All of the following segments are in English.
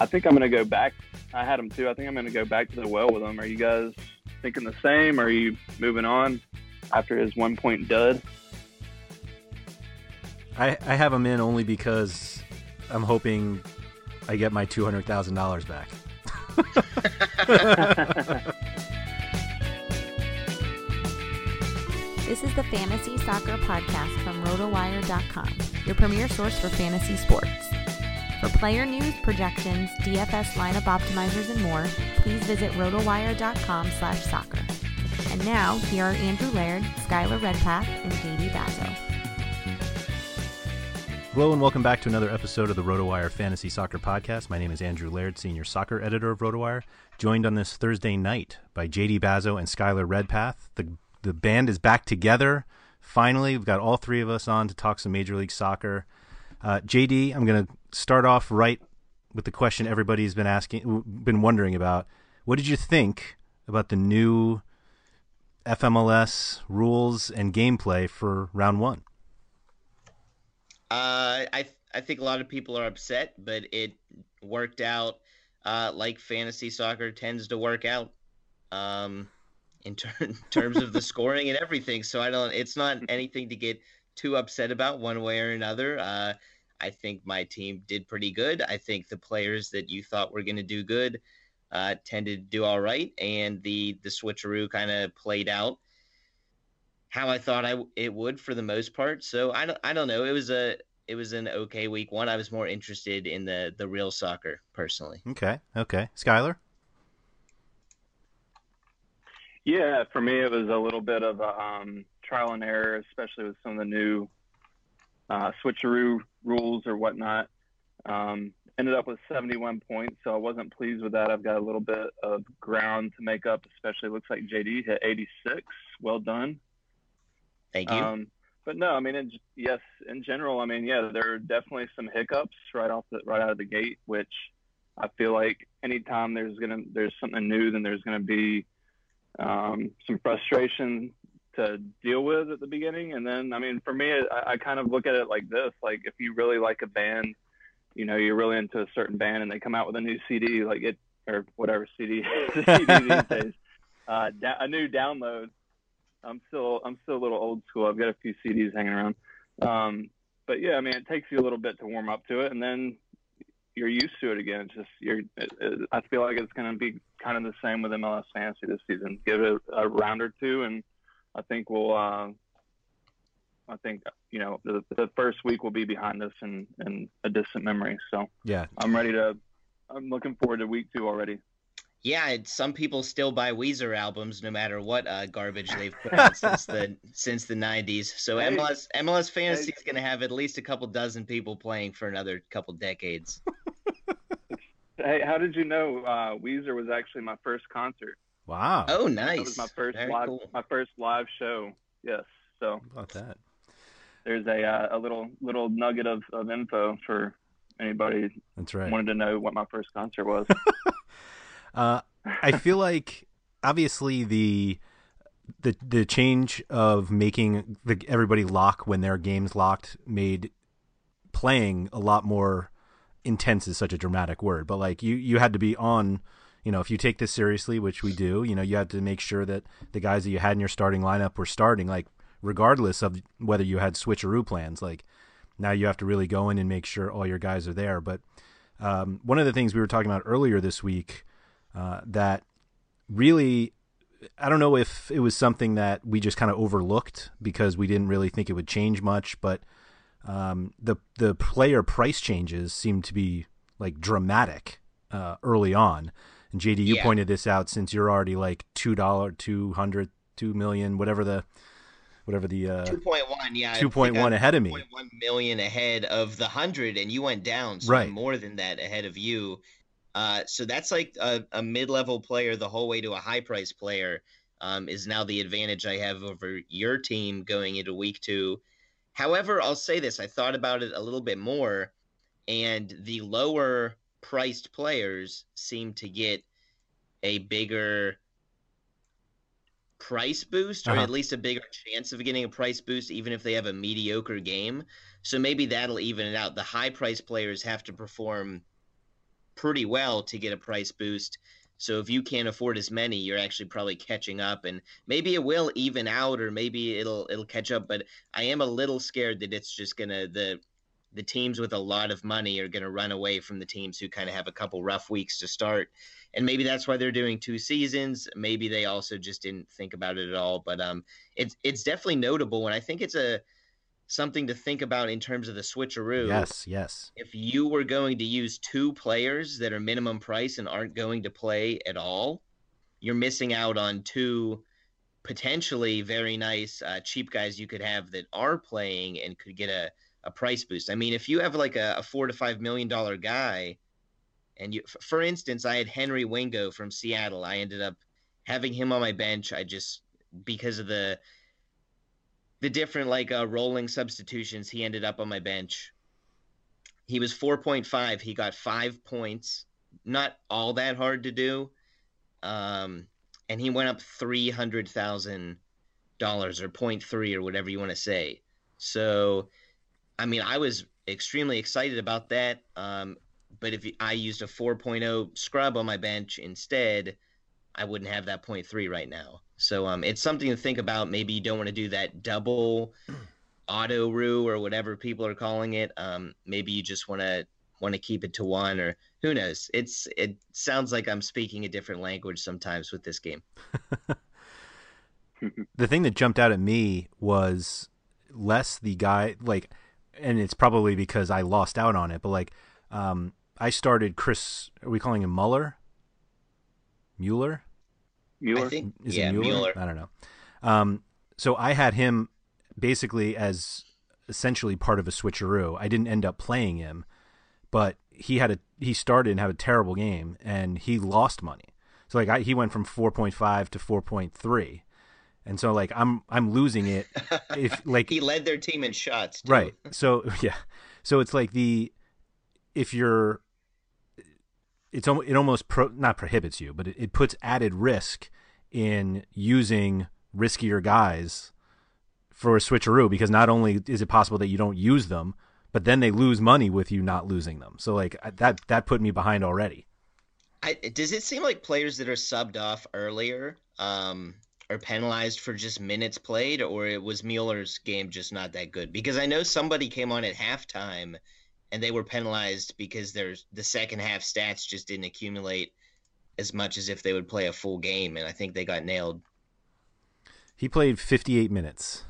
I think I'm going to go back. I had him too. I think I'm going to go back to the well with him. Are you guys thinking the same? Are you moving on after his 1 point dud? I have him in only because I'm hoping I get my $200,000 back. This is the Fantasy Soccer Podcast from RotoWire.com, your premier source for fantasy sports. For player news, projections, DFS lineup optimizers, and more, please visit RotoWire.com/soccer. And now, here are Andrew Laird, Skylar Redpath, and JD Bazzo. Hello and welcome back to another episode of the RotoWire Fantasy Soccer Podcast. My name is Andrew Laird, Senior Soccer Editor of RotoWire, joined on this Thursday night by JD Bazzo and Skylar Redpath. The band is back together. Finally, we've got all three of us on to talk some Major League Soccer. JD, I'm going to start off right with the question everybody's been asking, been wondering about. What did you think about the new FMLS rules and gameplay for round one? I think a lot of people are upset, but it worked out like fantasy soccer tends to work out. In terms of the scoring and everything. So it's not anything to get too upset about one way or another. I think my team did pretty good. I think the players that you thought were going to do good tended to do all right. And the switcheroo kind of played out how I thought it would for the most part. So I don't know. It was an okay week one. I was more interested in the real soccer personally. Okay. Skylar? Yeah, for me, it was a little bit of a trial and error, especially with some of the new switcheroo rules or whatnot. Ended up with 71 points, so I wasn't pleased with that. I've got a little bit of ground to make up, especially it looks like JD hit 86. Well done. Thank you. But no, I mean, in general, I mean, yeah, there are definitely some hiccups right out of the gate, which I feel like anytime there's something new, then there's going to be some frustration to deal with at the beginning. And then, I mean, for me, I kind of look at it like this. Like, if you really like a band, you know, you're really into a certain band and they come out with a new CD, like it, or whatever CD, CD these days, a new download. I'm still a little old school. I've got a few CDs hanging around. But yeah, I mean, it takes you a little bit to warm up to it. And then you're used to it again. It's just I feel like it's going to be kind of the same with MLS Fantasy this season. Give it a round or two, and I think we'll. I think you know the first week will be behind us in a distant memory. So yeah, I'm ready to. I'm looking forward to week two already. Yeah, some people still buy Weezer albums no matter what garbage they've put out since the 90s. So MLS Fantasy is going to have at least a couple dozen people playing for another couple decades. Hey, how did you know Weezer was actually my first concert? Wow. Oh, nice. It was my first live show. Yes. So how about that? There's a little nugget of info for anybody that's right wanted to know what my first concert was. I feel like obviously the change of making everybody lock when their game's locked made playing a lot more intense is such a dramatic word, but like you had to be on, you know, if you take this seriously, which we do, you know, you had to make sure that the guys that you had in your starting lineup were starting, like, regardless of whether you had switcheroo plans. Like, now you have to really go in and make sure all your guys are there. But one of the things we were talking about earlier this week that really, I don't know if it was something that we just kind of overlooked because we didn't really think it would change much, but the player price changes seemed to be like dramatic early on. And JD, you pointed this out, since you're already like $2 million, whatever the 2.1 2.1 ahead of me, 2.1 million ahead of the 100, and you went down, so right, more than that ahead of you. So that's like a mid-level player the whole way to a high-price player is now the advantage I have over your team going into week 2. However, I'll say this, I thought about it a little bit more, and the lower priced players seem to get a bigger price boost, or at least a bigger chance of getting a price boost, even if they have a mediocre game. So maybe that'll even it out. The high price players have to perform pretty well to get a price boost. So if you can't afford as many, you're actually probably catching up, and maybe it will even out, or maybe it'll catch up. But I am a little scared that it's just gonna, the teams with a lot of money are going to run away from the teams who kind of have a couple rough weeks to start. And maybe that's why they're doing 2 seasons. Maybe they also just didn't think about it at all. But it's definitely notable, and I think it's something to think about in terms of the switcheroo. Yes, yes. If you were going to use 2 players that are minimum price and aren't going to play at all, you're missing out on 2 potentially very nice cheap guys you could have that are playing and could get a price boost. I mean, if you have like a $4 to $5 million guy, and you, for instance, I had Henry Wingo from Seattle. I ended up having him on my bench. I just, because of the different like rolling substitutions, he ended up on my bench. He was 4.5. He got 5 points. Not all that hard to do. And he went up $300,000 or 0.3 or whatever you want to say. So, I mean, I was extremely excited about that, but if I used a 4.0 scrub on my bench instead, I wouldn't have that 0.3 right now. So it's something to think about. Maybe you don't want to do that double auto-roo or whatever people are calling it. Maybe you just want to keep it to 1, or who knows. It sounds like I'm speaking a different language sometimes with this game. The thing that jumped out at me was less the guy – like. And it's probably because I lost out on it, but like, I started Chris, are we calling him Mueller? Mueller? I think, yeah, Mueller. I don't know. So I had him basically as essentially part of a switcheroo. I didn't end up playing him, but he started and had a terrible game, and he lost money. So like he went from 4.5 to 4.3. And so, like, I'm losing it. If like he led their team in shots, too. Right? So yeah, so it's like it almost not prohibits you, but it puts added risk in using riskier guys for a switcheroo, because not only is it possible that you don't use them, but then they lose money with you not losing them. So like that put me behind already. Does it seem like players that are subbed off earlier? Or penalized for just minutes played, or it was Mueller's game just not that good? Because I know somebody came on at halftime and they were penalized because the second half stats just didn't accumulate as much as if they would play a full game, and I think they got nailed. He played 58 minutes.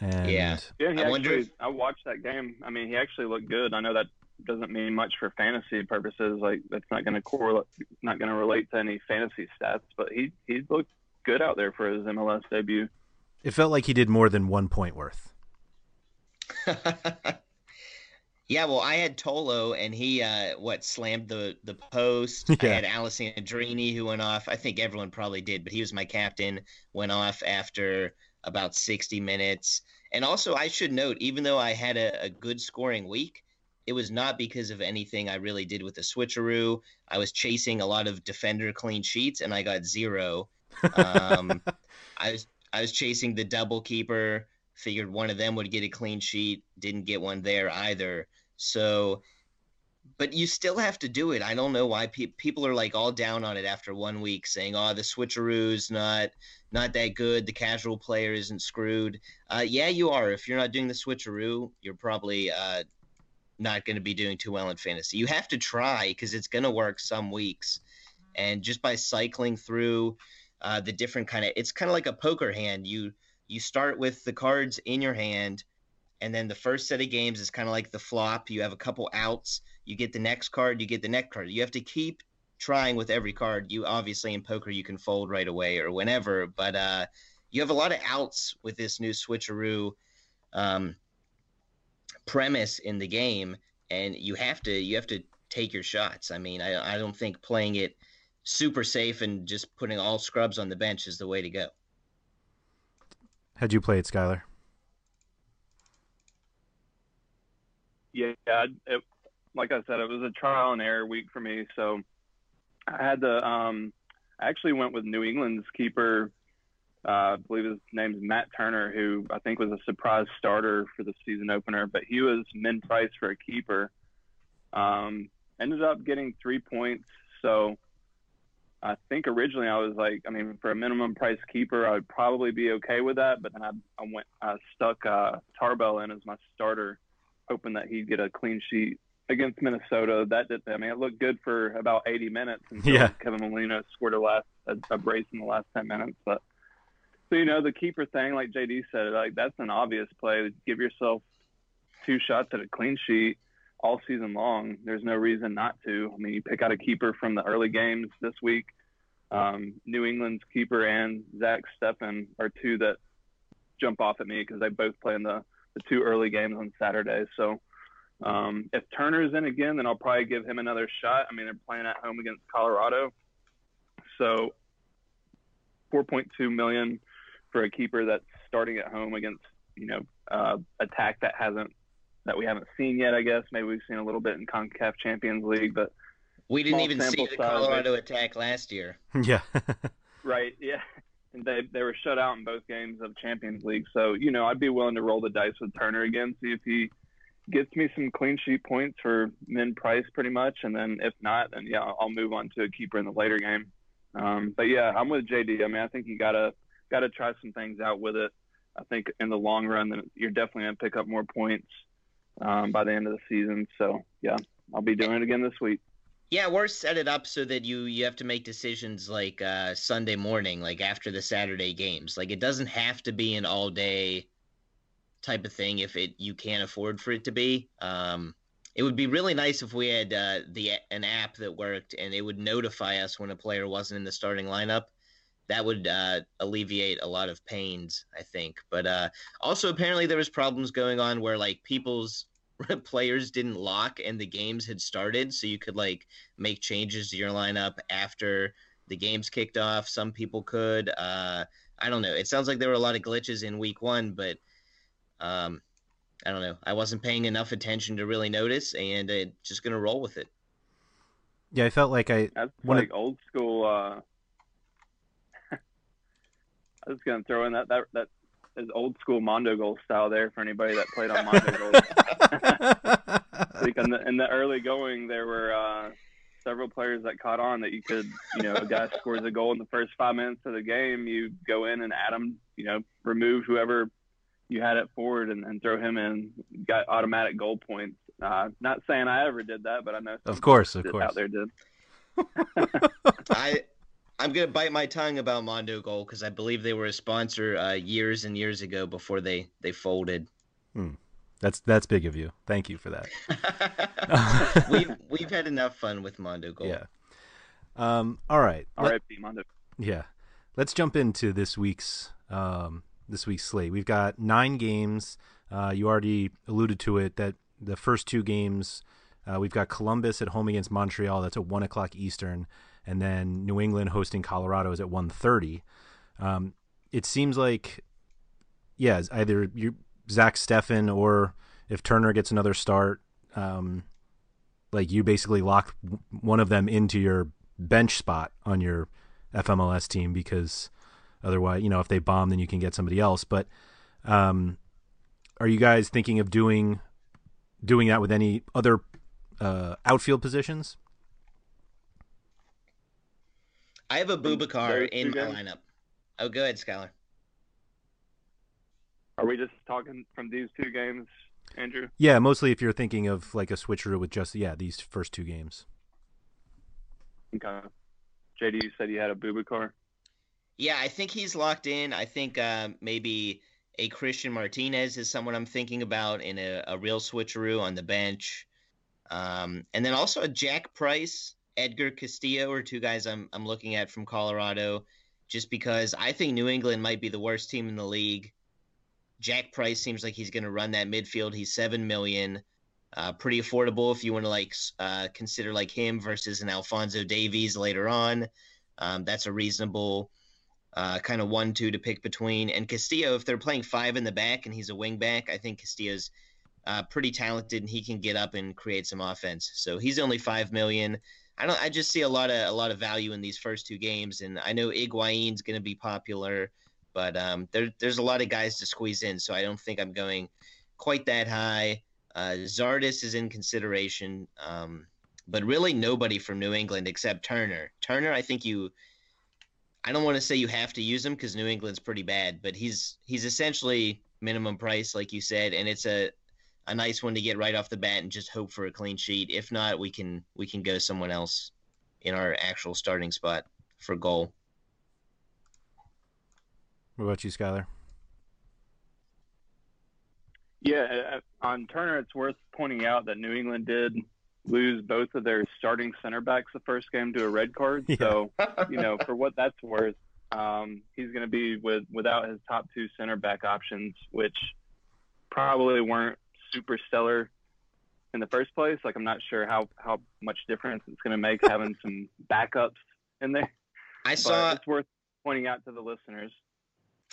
And yeah, I watched that game. I mean, he actually looked good. I know that doesn't mean much for fantasy purposes. Like, that's not going to correlate, not going to relate to any fantasy stats. But he looked good out there for his MLS debut. It felt like he did more than 1 point worth. Yeah, well, I had Tolo, and he slammed the post. Yeah. I had Alessandrini, who went off. I think everyone probably did, but he was my captain. Went off after about 60 minutes. And also, I should note, even though I had a good scoring week, it was not because of anything I really did with the switcheroo. I was chasing a lot of defender clean sheets, and I got zero. I was chasing the double keeper. Figured one of them would get a clean sheet. Didn't get one there either. So, but you still have to do it. I don't know why people are like all down on it after 1 week, saying, "Oh, the switcheroo's not that good. The casual player isn't screwed." Yeah, you are. If you're not doing the switcheroo, you're probably not going to be doing too well in fantasy. You have to try because it's going to work some weeks, and just by cycling through the different kind of, it's kind of like a poker hand. You start with the cards in your hand, and then the first set of games is kind of like the flop. You have a couple outs. You get the next card. You get the next card. You have to keep trying with every card. You obviously in poker you can fold right away or whenever, but you have a lot of outs with this new switcheroo premise in the game, and you have to take your shots. I mean, I don't think playing it super safe and just putting all scrubs on the bench is the way to go. How'd you play it, Skylar? Yeah, like I said, it was a trial and error week for me. So I had to I actually went with New England's keeper. I believe his name's Matt Turner, who I think was a surprise starter for the season opener. But he was min price for a keeper. Ended up getting 3 points. So I think originally I was like, I mean, for a minimum price keeper, I would probably be okay with that. But then I stuck Tarbell in as my starter, hoping that he'd get a clean sheet against Minnesota. That did. I mean, it looked good for about 80 minutes until Kevin Molino scored a brace in the last 10 minutes. But so, you know, the keeper thing, like JD said, like that's an obvious play. Give yourself two shots at a clean sheet all season long. There's no reason not to. I mean, you pick out a keeper from the early games this week. New England's keeper and Zach Steppen are two that jump off at me because they both play in the two early games on Saturday. So if Turner's in again, then I'll probably give him another shot. I mean, they're playing at home against Colorado. So 4.2 million for a keeper that's starting at home against, you know, attack that we haven't seen yet, I guess. Maybe we've seen a little bit in CONCACAF Champions League, but we didn't even see the Colorado attack last year. Yeah. Right, yeah. And they were shut out in both games of Champions League. So, you know, I'd be willing to roll the dice with Turner again, see if he gets me some clean sheet points for min price pretty much. And then if not, then, yeah, I'll move on to a keeper in the later game. But, yeah, I'm with JD. I mean, I think you got to try some things out with it. I think in the long run, then you're definitely going to pick up more points by the end of the season. So, yeah, I'll be doing it again this week. Yeah, we're set it up so that you have to make decisions like Sunday morning, like after the Saturday games. Like, it doesn't have to be an all-day type of thing if you can't afford for it to be. It would be really nice if we had an app that worked and it would notify us when a player wasn't in the starting lineup. That would alleviate a lot of pains, I think. But also, apparently, there was problems going on where, like, people's players didn't lock and the games had started, so you could, like, make changes to your lineup after the games kicked off. Some people could. I don't know. It sounds like there were a lot of glitches in week one, but I don't know. I wasn't paying enough attention to really notice, and just going to roll with it. Yeah, I felt like That's like old school – I was going to throw in that is old school Mondo Goal style there for anybody that played on Mondo Goal. Like in the early going, there were several players that caught on that you could, you know, a guy scores a goal in the first 5 minutes of the game, you go in and add him, you know, remove whoever you had at forward and throw him in, got automatic goal points. Not saying I ever did that, but I know of course out there did. I'm going to bite my tongue about Mondo Goal because I believe they were a sponsor years and years ago before they folded. That's big of you. Thank you for that. We've had enough fun with Mondo Gold. Yeah. All right. R.I.P. Mondo. Yeah. Let's jump into this week's slate. We've got 9 games. You already alluded to it that the first 2 games, we've got Columbus at home against Montreal. That's at 1:00 Eastern, and then New England hosting Colorado is at 1:30. It seems like, yeah, either Zach Steffen or if Turner gets another start, like you basically lock one of them into your bench spot on your FMLS team, because otherwise, if they bomb, then you can get somebody else. But are you guys thinking of doing that with any other outfield positions? I have a Boubacar in my lineup. Oh, go ahead, Skylar. Are we just talking from these 2 games, Andrew? Yeah, mostly if you're thinking of like a switcheroo with just, these first 2 games. Okay. JD, you said you had a Boubacar? Yeah, I think he's locked in. I think maybe a Cristian Martínez is someone I'm thinking about in a real switcheroo on the bench. And then also a Jack Price, Edgar Castillo are 2 guys I'm looking at from Colorado, just because I think New England might be the worst team in the league. Jack Price seems like he's going to run that midfield. He's $7 million, pretty affordable if you want to consider like him versus an Alphonso Davies later on. That's a reasonable kind of 1-2 to pick between. And Castillo, if they're playing 5 in the back and he's a wing back, I think Castillo's pretty talented and he can get up and create some offense. So he's only $5 million. I just see a lot of value in these first 2 games, and I know Higuain's going to be popular. But there's a lot of guys to squeeze in, so I don't think I'm going quite that high. Zardes is in consideration, but really nobody from New England except Turner. Turner, I think I don't want to say you have to use him because New England's pretty bad, but he's essentially minimum price, like you said, and it's a nice one to get right off the bat and just hope for a clean sheet. If not, we can go someone else in our actual starting spot for goal. What about you, Skylar? Yeah, on Turner, it's worth pointing out that New England did lose both of their starting center backs the first game to a red card. Yeah. So, for what that's worth, he's going to be without his top 2 center back options, which probably weren't super stellar in the first place. Like, I'm not sure how much difference it's going to make having some backups in there. It's worth pointing out to the listeners.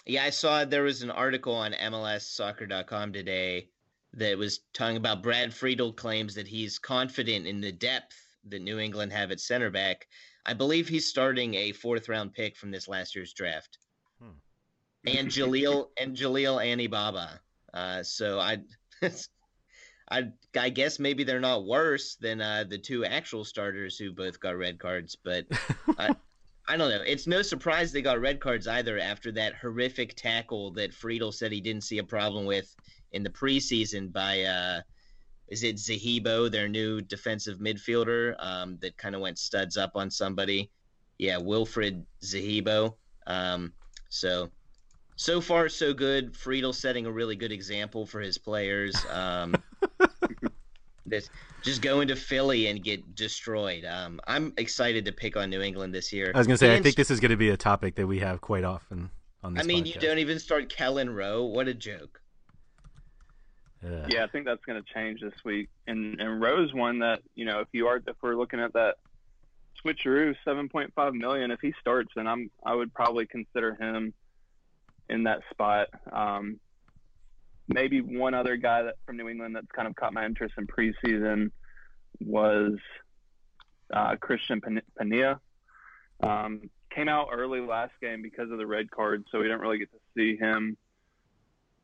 Yeah, I saw there was an article on MLSsoccer.com today that was talking about Brad Friedel claims that he's confident in the depth that New England have at center back. I believe he's starting a 4th-round pick from this last year's draft. And Jaleel Anibaba. So I guess maybe they're not worse than the 2 actual starters who both got red cards, but I don't know. It's no surprise they got red cards either after that horrific tackle that Friedel said he didn't see a problem with in the preseason by, is it Zahibo, their new defensive midfielder that kind of went studs up on somebody? Yeah, Wilfred Zahibo. So far, so good. Friedel setting a really good example for his players. Just go into Philly and get destroyed. I'm excited to pick on New England this year. I was going to say, I think this is going to be a topic that we have quite often on this podcast. You don't even start Kellen Rowe. What a joke. Yeah, I think that's going to change this week. And Rowe's one that, if we're looking at that switcheroo, $7.5 million, if he starts, then I would probably consider him in that spot. Maybe one other guy from New England that's kind of caught my interest in preseason was Christian Pania. Came out early last game because of the red card, so we didn't really get to see him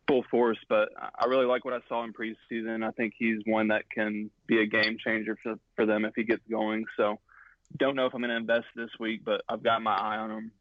full force. But I really like what I saw in preseason. I think he's one that can be a game changer for them if he gets going. So don't know if I'm going to invest this week, but I've got my eye on him.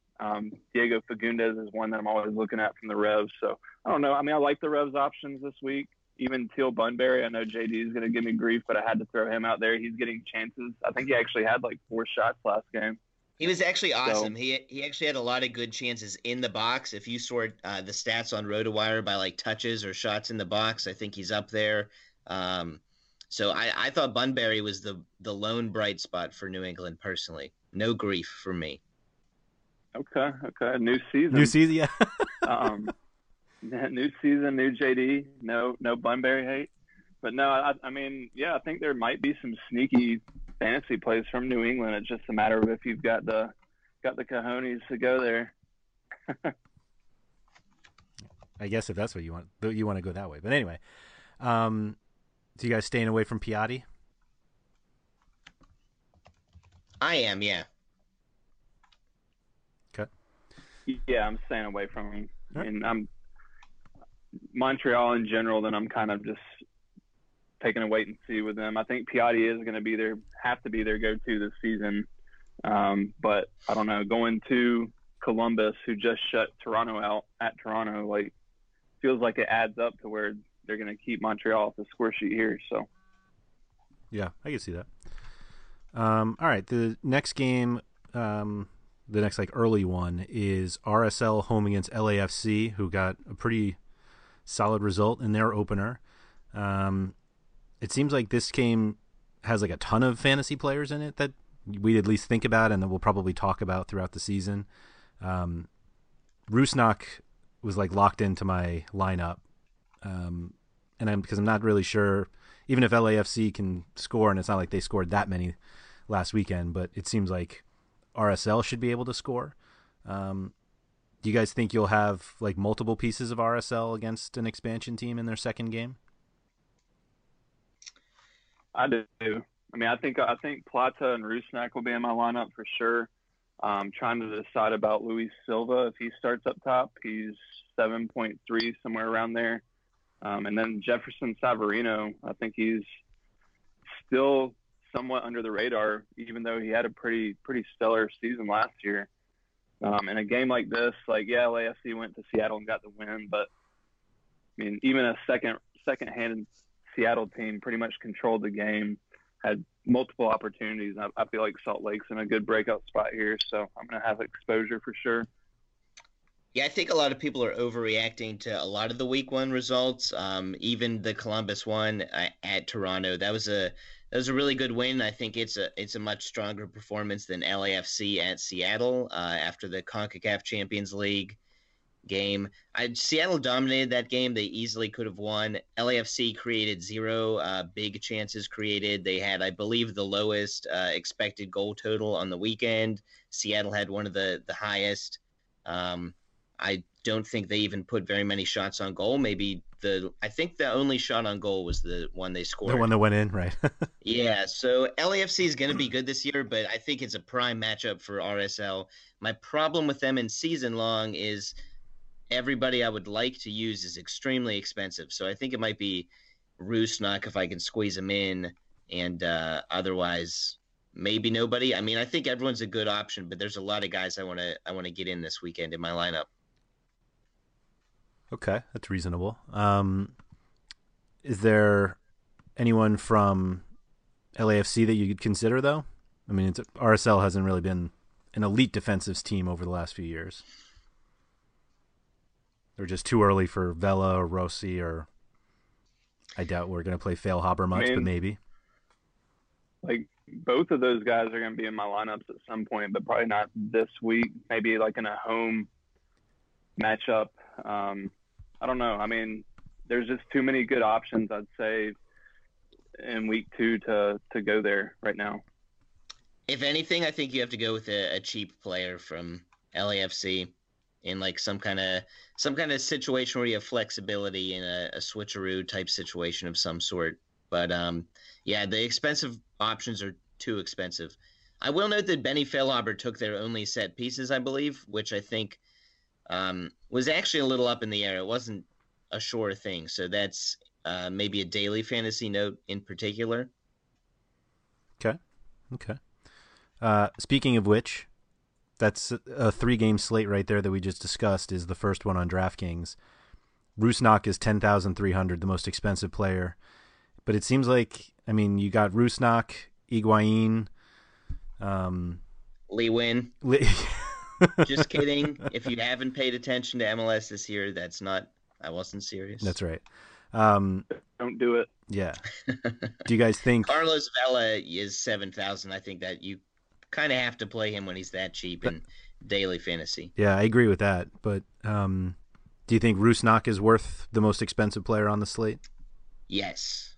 Diego Fagundes is one that I'm always looking at from the Revs. So I don't know. I mean, I like the Revs options this week. Even Teal Bunbury, I know JD is going to give me grief, but I had to throw him out there. He's getting chances. I think he actually had like 4 shots last game. He was actually awesome. So, he actually had a lot of good chances in the box. If you sort the stats on Rotowire by like touches or shots in the box, I think he's up there. So I thought Bunbury was the lone bright spot for New England personally. No grief for me. Okay. New season. Yeah. New season, new JD. No Bunbury hate. But no, I mean, yeah, I think there might be some sneaky fantasy plays from New England. It's just a matter of if you've got the cojones to go there. I guess if that's what you want to go that way. But anyway, so you guys staying away from Piatti? I am, yeah. Okay. Yeah, I'm staying away from him. Right. And I'm Montreal in general, then I'm kind of just taking a wait and see with them. I think Piatti is going to be have to be their go-to this season. But I don't know, going to Columbus, who just shut Toronto out at Toronto, like feels like it adds up to where they're going to keep Montreal off the score sheet here. So, yeah, I can see that. All right, the next game, the next like early one is RSL home against LAFC, who got a pretty solid result in their opener. It seems like this game has like a ton of fantasy players in it that we'd at least think about and that we'll probably talk about throughout the season. Rusnak was like locked into my lineup. Because I'm not really sure, even if LAFC can score, and it's not like they scored that many last weekend, but it seems like RSL should be able to score. Do you guys think you'll have like multiple pieces of RSL against an expansion team in their second game? I do. I mean, I think Plata and Rusnak will be in my lineup for sure. Trying to decide about Luis Silva. If he starts up top, he's 7.3, somewhere around there. And then Jefferson Savarino, I think he's still somewhat under the radar, even though he had a pretty stellar season last year. In a game like this, like, yeah, LAFC went to Seattle and got the win, but, I mean, even a second-handed Seattle team pretty much controlled the game, had multiple opportunities. I feel like Salt Lake's in a good breakout spot here, so I'm going to have exposure for sure. Yeah, I think a lot of people are overreacting to a lot of the week one results. Even the Columbus one at Toronto, that was a really good win. I think it's a much stronger performance than LAFC at Seattle after the CONCACAF Champions League game. Seattle dominated that game; they easily could have won. LAFC created zero big chances created. They had, I believe, the lowest expected goal total on the weekend. Seattle had one of the highest. I don't think they even put very many shots on goal. I think the only shot on goal was the one they scored. The one that went in, right? Yeah, so LAFC is going to be good this year, but I think it's a prime matchup for RSL. My problem with them in season long is everybody I would like to use is extremely expensive. So I think it might be Rusnak if I can squeeze him in, and otherwise maybe nobody. I mean, I think everyone's a good option, but there's a lot of guys I want to get in this weekend in my lineup. Okay, that's reasonable. Is there anyone from LAFC that you could consider, though? I mean, RSL hasn't really been an elite defensive team over the last few years. They're just too early for Vela or Rossi, or I doubt we're going to play Feilhaber much, but maybe. Like, both of those guys are going to be in my lineups at some point, but probably not this week. Maybe like in a home matchup. I don't know. I mean, there's just too many good options, I'd say, in week two to go there right now. If anything, I think you have to go with a cheap player from LAFC in like some kind of situation where you have flexibility in a switcheroo type situation of some sort. But yeah, the expensive options are too expensive. I will note that Benny Feilhaber took their only set pieces, I believe, which I think was actually a little up in the air. It wasn't a sure thing, so that's maybe a daily fantasy note in particular. Okay. Speaking of which, that's a three-game slate right there that we just discussed is the first one on DraftKings. Rusnak is 10,300, the most expensive player. But it seems like, I mean, you got Rusnak, Higuain, Lewin. Just kidding. If you haven't paid attention to MLS this year, that's not – I wasn't serious. That's right. Don't do it. Yeah. Do you guys think – Carlos Vela is $7,000. I think that you kind of have to play him when he's that cheap in daily fantasy. Yeah, I agree with that. But do you think Rusnak is worth the most expensive player on the slate? Yes.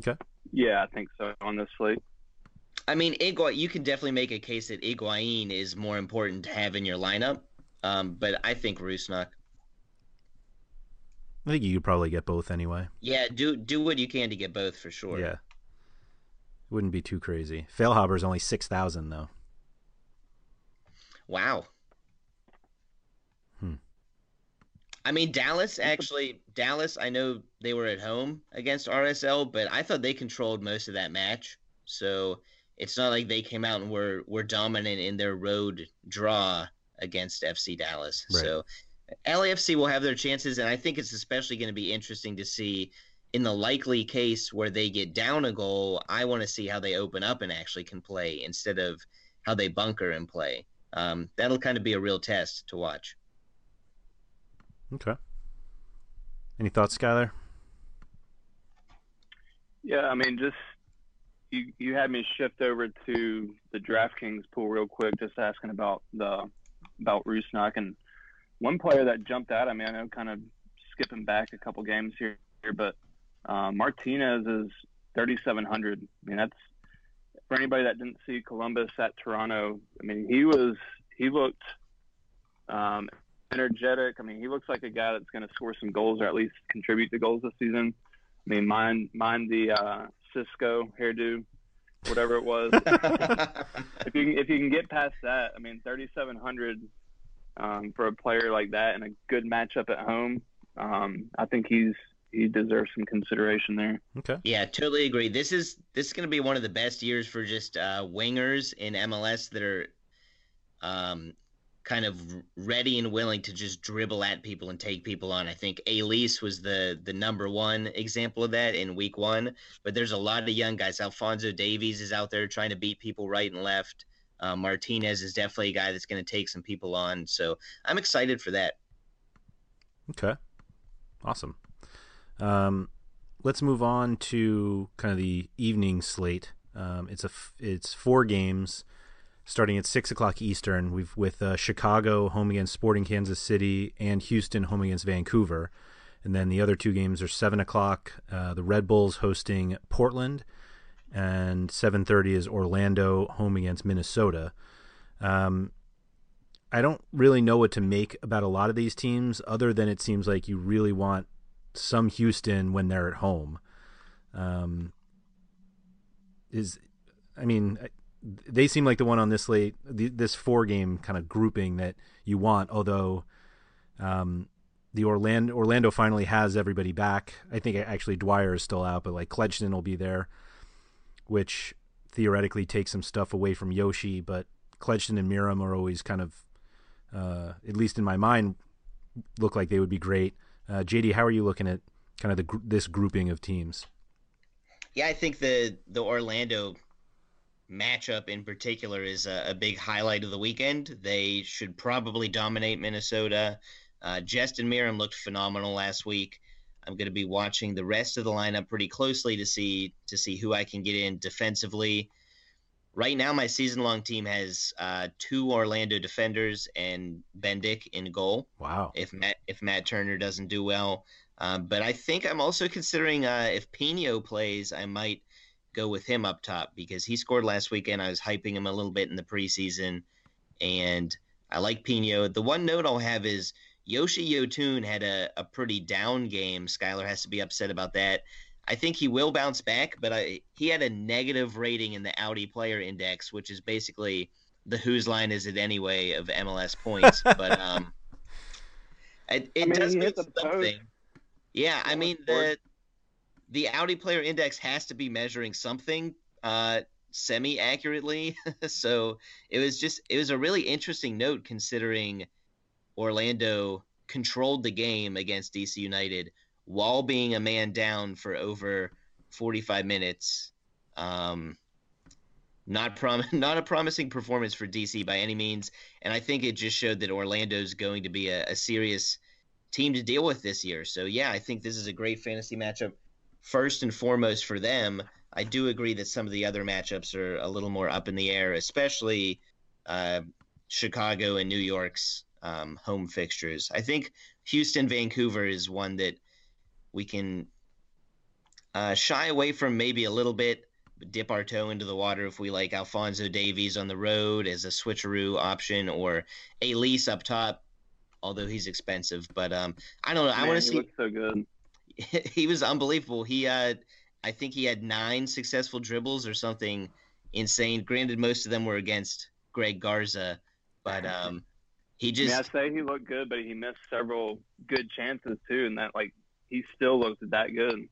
Okay. Yeah, I think so on this slate. I mean, you can definitely make a case that Higuaín is more important to have in your lineup, but I think Rusnak. I think you could probably get both anyway. Yeah, do what you can to get both for sure. Yeah, wouldn't be too crazy. Feilhaber is only 6,000 though. Wow. I mean, Dallas, I know they were at home against RSL, but I thought they controlled most of that match. So it's not like they came out and were dominant in their road draw against FC Dallas. Right. So LAFC will have their chances, and I think it's especially going to be interesting to see in the likely case where they get down a goal. I want to see how they open up and actually can play instead of how they bunker and play. That'll kind of be a real test to watch. Okay. Any thoughts, Skylar? Yeah, I mean, just you had me shift over to the DraftKings pool real quick, just asking about Rusnak, and one player that jumped out. I mean, I know kind of skipping back a couple games here, but Martinez is 3,700. I mean, that's for anybody that didn't see Columbus at Toronto. I mean, he looked energetic. I mean, he looks like a guy that's going to score some goals or at least contribute to goals this season. I mean, mind the Cisco hairdo, whatever it was. if you can get past that, I mean, 3,700 for a player like that and a good matchup at home, I think he deserves some consideration there. Okay. Yeah, totally agree. This is going to be one of the best years for just wingers in MLS that are kind of ready and willing to just dribble at people and take people on. I think Elise was the number one example of that in week one, but there's a lot of young guys. Alphonso Davies is out there trying to beat people right and left. Martinez is definitely a guy that's going to take some people on. So I'm excited for that. Okay. Awesome. Let's move on to kind of the evening slate. It's four games, starting at 6 o'clock Eastern, with Chicago home against Sporting Kansas City and Houston home against Vancouver. And then the other two games are 7 o'clock, the Red Bulls hosting Portland, and 7:30 is Orlando home against Minnesota. I don't really know what to make about a lot of these teams, other than it seems like you really want some Houston when they're at home. They seem like the one on this slate, this four-game kind of grouping that you want, although the Orlando finally has everybody back. I think actually Dwyer is still out, but like Kletchton will be there, which theoretically takes some stuff away from Yoshi, but Kletchton and Miram are always kind of, at least in my mind, look like they would be great. JD, how are you looking at kind of this grouping of teams? Yeah, I think the Orlando matchup in particular is a big highlight of the weekend. They should probably dominate Minnesota. Justin Miram looked phenomenal last week. I'm going to be watching the rest of the lineup pretty closely to see who I can get in defensively. Right now, my season-long team has two Orlando defenders and Bendick in goal. Wow! If Matt Turner doesn't do well, but I think I'm also considering if Pino plays, I might go with him up top because he scored last weekend. I was hyping him a little bit in the preseason, and I like Pino. The one note I'll have is Yoshi Yotun had a pretty down game. Skylar has to be upset about that. I think he will bounce back, but he had a negative rating in the Audi Player Index, which is basically the whose line is it anyway of MLS points. But it does mean something. Yeah, I mean, the Audi Player Index has to be measuring something semi-accurately. So it was a really interesting note considering Orlando controlled the game against DC United while being a man down for over 45 minutes. Not a promising performance for DC by any means, and I think it just showed that Orlando's going to be a serious team to deal with this year. So, yeah, I think this is a great fantasy matchup first and foremost for them. I do agree that some of the other matchups are a little more up in the air, especially Chicago and New York's home fixtures. I think Houston-Vancouver is one that we can shy away from maybe a little bit, dip our toe into the water if we like Alphonso Davies on the road as a switcheroo option or a lease up top, although he's expensive. But I don't know. Man, I want to see. He looks so good. He was unbelievable. He, I think he had 9 successful dribbles or something insane. Granted, most of them were against Greg Garza, but he just. I mean, I say he looked good, but he missed several good chances too, and that he still looked that good.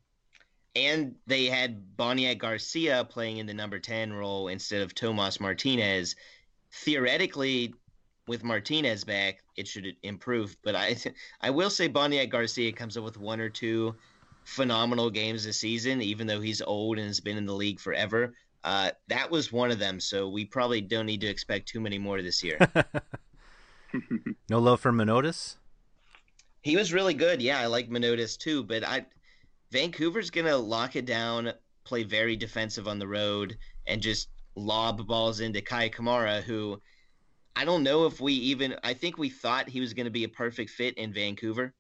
And they had Boniek Garcia playing in the number 10 role instead of Tomas Martinez. Theoretically, with Martinez back, it should improve. But I will say Boniek Garcia comes up with 1 or 2 phenomenal games this season, even though he's old and has been in the league forever. That was one of them, so we probably don't need to expect too many more this year. No love for Minotis? He was really good. Yeah, I like Minotis too, but Vancouver's going to lock it down, play very defensive on the road, and just lob balls into Kai Kamara, who I don't know if I think we thought he was going to be a perfect fit in Vancouver.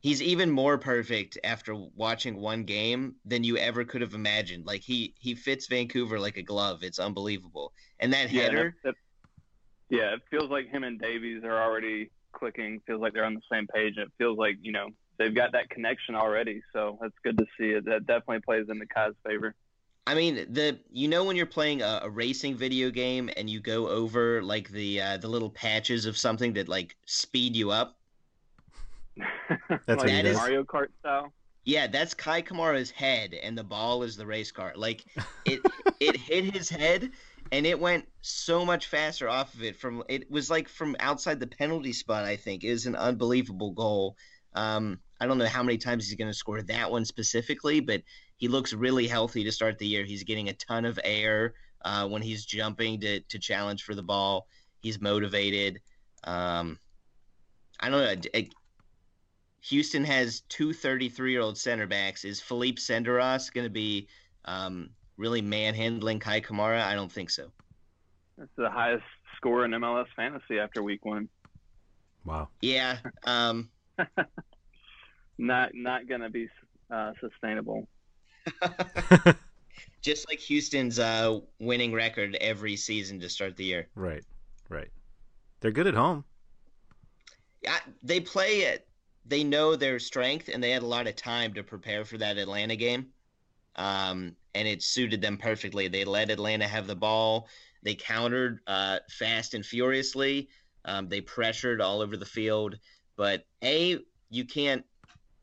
He's even more perfect after watching one game than you ever could have imagined. Like, he fits Vancouver like a glove. It's unbelievable. And that header. It feels like him and Davies are already clicking. It feels like they're on the same page. It feels like, they've got that connection already, so that's good to see. That definitely plays in the Kai's favor. I mean, when you're playing a racing video game and you go over the little patches of something that speed you up. That's what that is. Mario Kart style. Yeah, that's Kai Kamara's head, and the ball is the race car. It hit his head, and it went so much faster off of it. It was from outside the penalty spot. I think it was an unbelievable goal. I don't know how many times he's going to score that one specifically, but he looks really healthy to start the year. He's getting a ton of air when he's jumping to challenge for the ball. He's motivated. I don't know. Houston has 2 33-year-old center backs. Is Philippe Senderos going to be really manhandling Kai Kamara? I don't think so. That's the highest score in MLS fantasy after week 1. Wow. Yeah. Not gonna be sustainable. Just like Houston's winning record every season to start the year. Right. They're good at home. Yeah, they play it. They know their strength, and they had a lot of time to prepare for that Atlanta game. And it suited them perfectly. They let Atlanta have the ball. They countered fast and furiously. They pressured all over the field. But A, you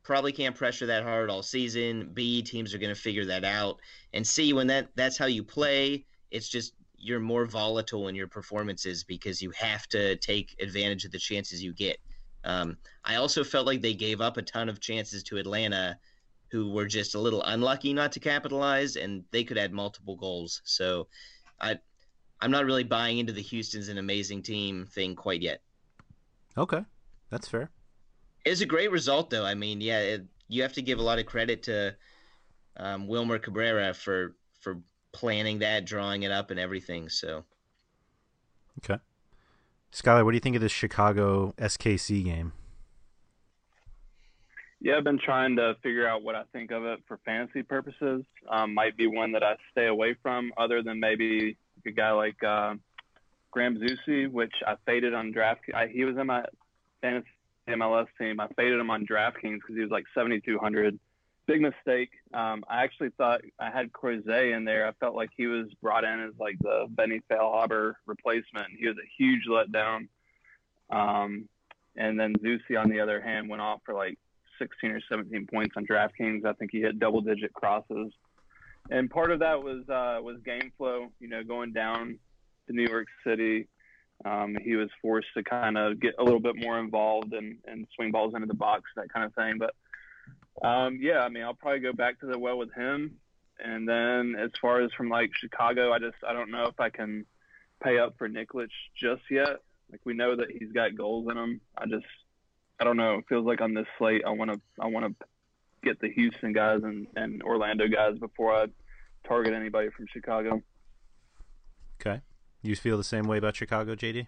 probably can't pressure that hard all season. B, teams are going to figure that out. And C, when that's how you play, it's just you're more volatile in your performances because you have to take advantage of the chances you get. I also felt like they gave up a ton of chances to Atlanta, who were just a little unlucky not to capitalize, and they could add multiple goals. So I'm not really buying into the Houston's an amazing team thing quite yet. Okay. That's fair. It's a great result, though. I mean, yeah, you have to give a lot of credit to Wilmer Cabrera for planning that, drawing it up, and everything. So, okay, Skylar, what do you think of this Chicago SKC game? Yeah, I've been trying to figure out what I think of it for fantasy purposes. Might be one that I stay away from, other than maybe a guy like Graham Zusi, which I faded on DraftKings. He was in my fantasy MLS team. I faded him on DraftKings because he was 7,200. Big mistake. I actually thought I had Croizet in there. I felt like he was brought in as the Benny Feilhaber replacement. He was a huge letdown. And then Zusi, on the other hand, went off for 16 or 17 points on DraftKings. I think he hit double-digit crosses. And part of that was game flow, going down to New York City. He was forced to kind of get a little bit more involved and swing balls into the box, that kind of thing. But, I'll probably go back to the well with him. And then as far as from like Chicago, I don't know if I can pay up for Nikolic just yet. Like, we know that he's got goals in him. I don't know. It feels like on this slate, I want to get the Houston guys and Orlando guys before I target anybody from Chicago. Okay. You feel the same way about Chicago, JD?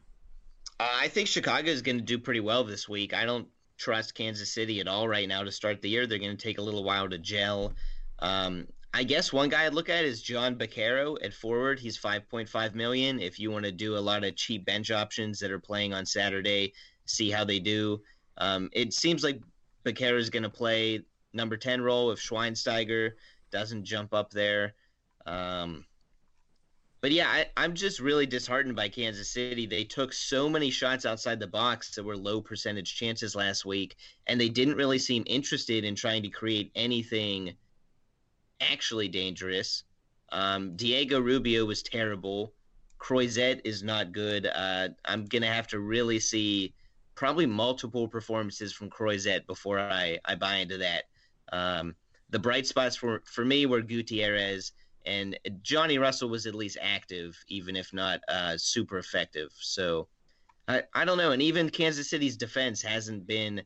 I think Chicago is going to do pretty well this week. I don't trust Kansas City at all right now to start the year. They're going to take a little while to gel. I guess one guy I'd look at is John Baccaro at forward. He's $5.5 million. If you want to do a lot of cheap bench options that are playing on Saturday, see how they do. It seems like Baccaro is going to play number 10 role if Schweinsteiger doesn't jump up there. But yeah, I'm just really disheartened by Kansas City. They took so many shots outside the box that were low percentage chances last week, and they didn't really seem interested in trying to create anything actually dangerous. Diego Rubio was terrible. Croizet is not good. I'm going to have to really see probably multiple performances from Croizet before I buy into that. The bright spots for me were Gutierrez, and Johnny Russell was at least active, even if not super effective. So I don't know. And even Kansas City's defense hasn't been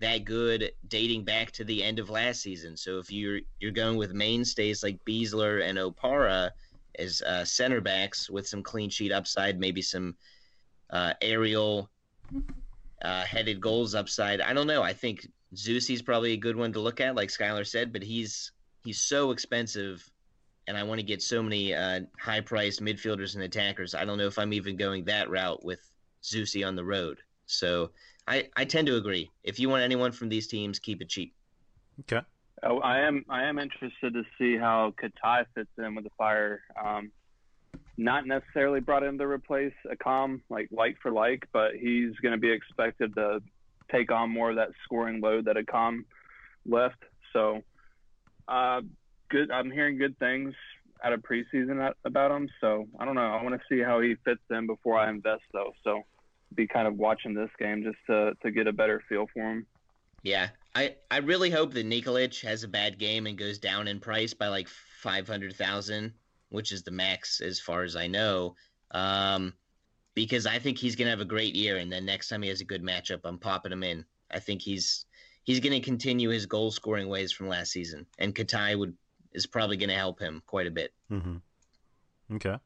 that good dating back to the end of last season. So if you're going with mainstays like Beasler and Opara as center backs with some clean sheet upside, maybe some aerial headed goals upside, I don't know. I think Zusi's probably a good one to look at, like Skylar said, but he's so expensive, and I want to get so many high-priced midfielders and attackers. I don't know if I'm even going that route with Zusi on the road. So I tend to agree. If you want anyone from these teams, keep it cheap. Okay. Oh, I am interested to see how Katai fits in with the Fire. Not necessarily brought in to replace Akam, like for like, but he's going to be expected to take on more of that scoring load that Akam left. So good. I'm hearing good things out of preseason about him. So I don't know. I want to see how he fits in before I invest, though. So be kind of watching this game just to get a better feel for him. Yeah. I really hope that Nikolic has a bad game and goes down in price by like 500,000, which is the max as far as I know, because I think he's going to have a great year, and then next time he has a good matchup, I'm popping him in. I think he's going to continue his goal-scoring ways from last season, and Katai is probably going to help him quite a bit. Mm-hmm. Okay.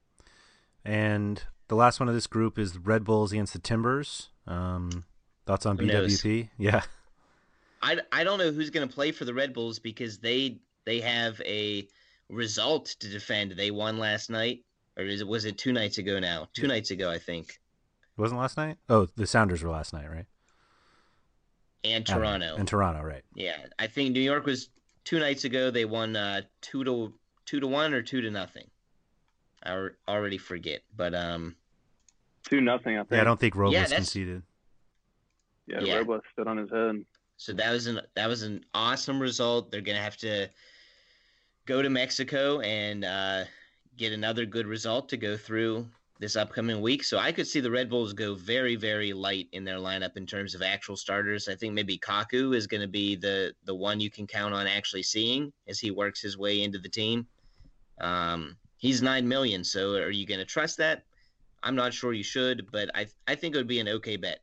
And the last one of this group is Red Bulls against the Timbers. Thoughts on BWP? Yeah. I don't know who's going to play for the Red Bulls because they have a result to defend. They won last night, or was it 2 nights ago now? 2 nights ago, I think. It wasn't last night? Oh, the Sounders were last night, right? And Toronto. And Toronto, right. Yeah, I think New York was 2 nights ago. They won 2-1 or 2-0. I already forget, but 2-0. I think. Yeah, I don't think Robles conceded. Yeah, yeah, Robles stood on his head. So that was an awesome result. They're gonna have to go to Mexico and get another good result to go through this upcoming week. So I could see the Red Bulls go very, very light in their lineup in terms of actual starters. I think maybe Kaku is going to be the one you can count on actually seeing as he works his way into the team. He's $9 million, so are you going to trust that? I'm not sure you should, but I think it would be an okay bet.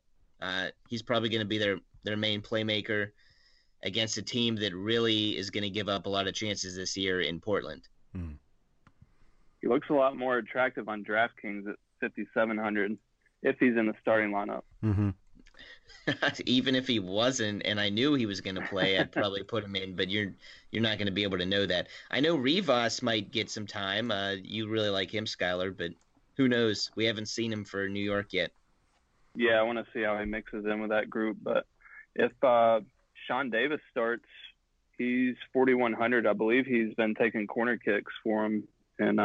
He's probably going to be their main playmaker against a team that really is going to give up a lot of chances this year in Portland. Hmm. He looks a lot more attractive on DraftKings at 5,700 if he's in the starting lineup. Mm-hmm. Even if he wasn't, and I knew he was going to play, I'd probably put him in, but you're not going to be able to know that. I know Rivas might get some time. You really like him, Skylar, but who knows? We haven't seen him for New York yet. Yeah, I want to see how he mixes in with that group. But if Sean Davis starts, he's 4,100. I believe he's been taking corner kicks for him in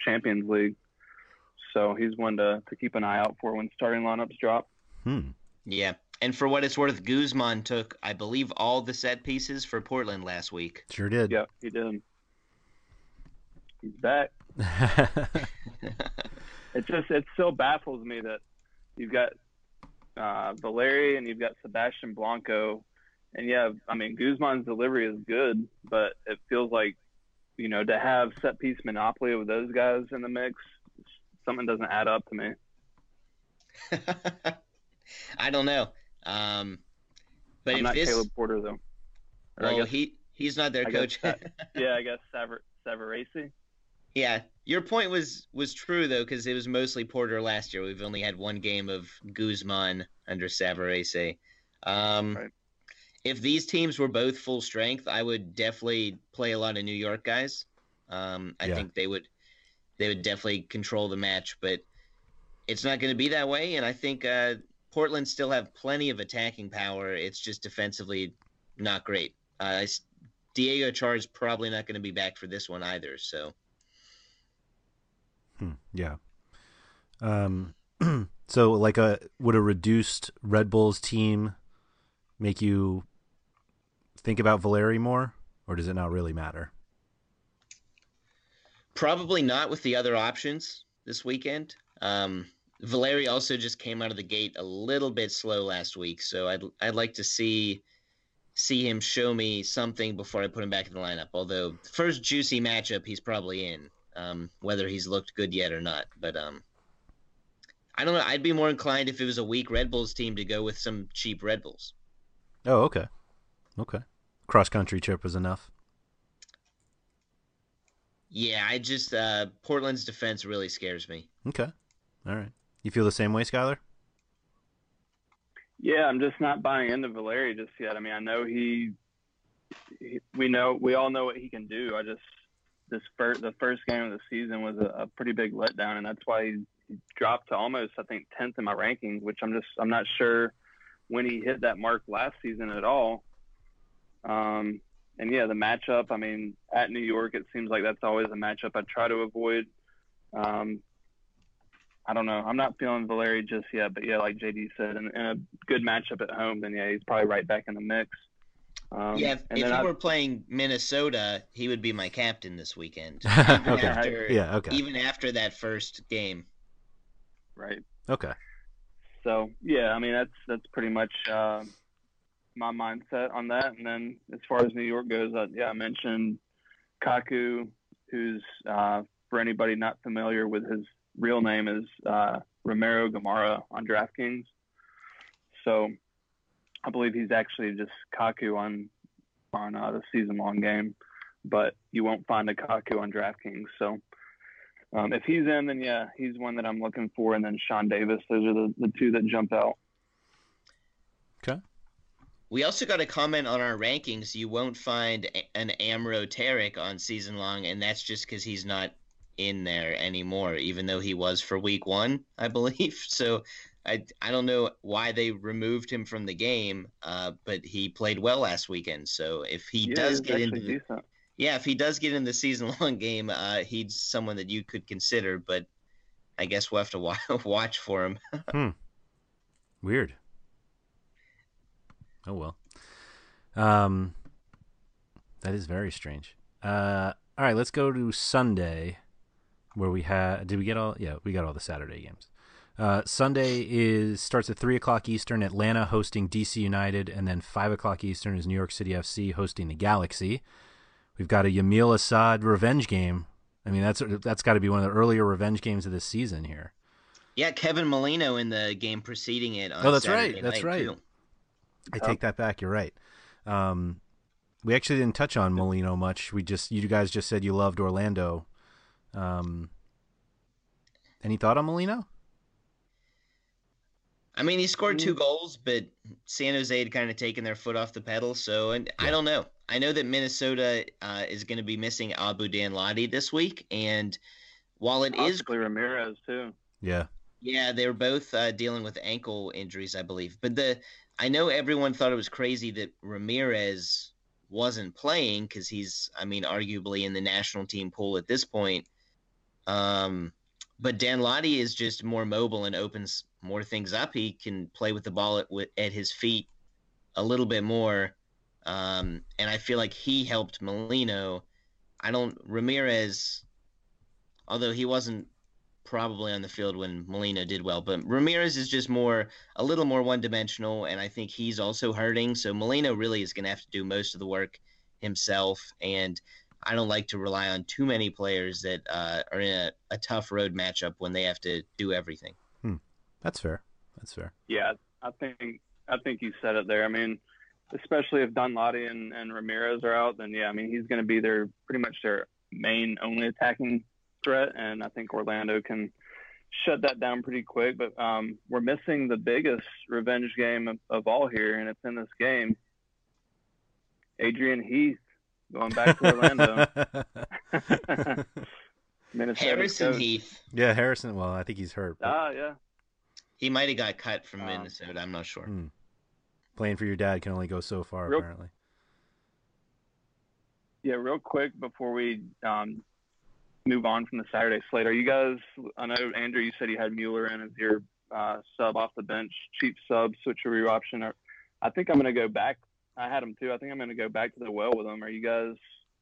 Champions League. So he's one to keep an eye out for when starting lineups drop. Hmm. Yeah. And for what it's worth, Guzman took, I believe, all the set pieces for Portland last week. Sure did. Yeah, he did. He's back. It still baffles me that you've got Valeri and you've got Sebastian Blanco. And, yeah, I mean, Guzman's delivery is good, but it feels like you know, to have set piece monopoly with those guys in the mix, something doesn't add up to me. I don't know. But I'm if not this... Caleb Porter though. Or well, he's not their coach. I guess Savarese. Yeah, your point was true though, because it was mostly Porter last year. We've only had one game of Guzman under Savarese. Right. If these teams were both full strength, I would definitely play a lot of New York guys. I think they would definitely control the match, but it's not going to be that way. And I think Portland still have plenty of attacking power. It's just defensively not great. Diego Char is probably not going to be back for this one either. So. Yeah. So like would a reduced Red Bulls team make you think about Valeri more, or does it not really matter? Probably not with the other options this weekend. Valeri also just came out of the gate a little bit slow last week, so I'd like to see him show me something before I put him back in the lineup. Although the first juicy matchup he's probably in, whether he's looked good yet or not. But I don't know. I'd be more inclined if it was a weak Red Bulls team to go with some cheap Red Bulls. Oh, okay. Cross-country trip was enough. Yeah, I just Portland's defense really scares me. Okay. All right. You feel the same way, Skylar? Yeah, I'm just not buying into Valeri just yet. I mean, I know we all know what he can do. I just the first game of the season was a pretty big letdown, and that's why he dropped to almost, I think, 10th in my rankings, which I'm not sure when he hit that mark last season at all. And yeah, the matchup, I mean, at New York, it seems like that's always a matchup I try to avoid. I don't know. I'm not feeling Valeri just yet, but yeah, like JD said, in a good matchup at home, then yeah, he's probably right back in the mix. If he were playing Minnesota, he would be my captain this weekend. Even after that first game. Right. Okay. So yeah, I mean that's pretty much my mindset on that. And then as far as New York goes, I mentioned Kaku, who's for anybody not familiar with his real name is Romero Gamara on DraftKings. So I believe he's actually just Kaku on the season-long game, but you won't find a Kaku on DraftKings. So if he's in, then yeah, he's one that I'm looking for. And then Sean Davis, those are the two that jump out. Okay. We also got a comment on our rankings. You won't find an Amro Tarek on season-long, and that's just because he's not in there anymore, even though he was for week one, I believe. So I don't know why they removed him from the game, but he played well last weekend. So if he does get into the season-long game, he's someone that you could consider, but I guess we'll have to watch for him. Weird. Oh, well. That is very strange. All right, let's go to Sunday, where we had – did we get all – yeah, we got all the Saturday games. Sunday starts at 3 o'clock Eastern, Atlanta hosting DC United, and then 5 o'clock Eastern is New York City FC hosting the Galaxy. We've got a Yamil Assad revenge game. I mean, that's got to be one of the earlier revenge games of this season here. Yeah, Kevin Molino in the game preceding it on Saturday night. That's right. Too. I take that back. You're right. We actually didn't touch on Molino much. You guys just said you loved Orlando. Any thought on Molino? I mean, he scored 2 goals, but San Jose had kind of taken their foot off the pedal. So, I don't know. I know that Minnesota is going to be missing Abu Danladi this week, and while it is Ramirez too. Yeah, they were both dealing with ankle injuries, I believe. But I know everyone thought it was crazy that Ramirez wasn't playing because he's, I mean, arguably in the national team pool at this point. But Danladi is just more mobile and opens more things up. He can play with the ball at his feet a little bit more. And I feel like he helped Molino. Ramirez, although he wasn't probably on the field when Molino did well, but Ramirez is just a little more one-dimensional, and I think he's also hurting. So Molino really is going to have to do most of the work himself. And I don't like to rely on too many players that are in a tough road matchup when they have to do everything. That's fair. That's fair. Yeah, I think you said it there. I mean, especially if Donladi and Ramirez are out, then yeah, I mean, he's going to be their pretty much their main only attacking threat, and I think Orlando can shut that down pretty quick. But we're missing the biggest revenge game of all here, and it's in this game. Adrian Heath going back to Orlando. Minnesota Harrison coach. Heath. Yeah, Harrison. Well, I think he's hurt. But... yeah. He might have got cut from Minnesota. I'm not sure. Playing for your dad can only go so far, apparently. Yeah, real quick before we move on from the Saturday slate, are you guys – I know, Andrew, you said you had Mueller in as your sub off the bench, cheap sub, switcheroo option. I think I'm going to go back. I had him too. I think I'm going to go back to the well with him. Are you guys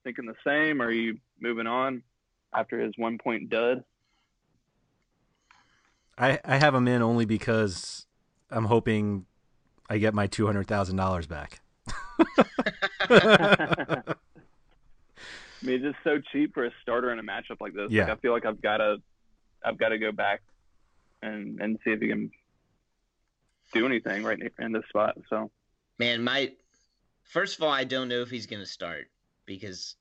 thinking the same? Are you moving on after his one-point dud? I have him in only because I'm hoping I get my $200,000 back. I mean, it's just so cheap for a starter in a matchup like this. Yeah. Like, I feel like I've got to go back and see if he can do anything right in this spot. So, man, first of all, I don't know if he's going to start because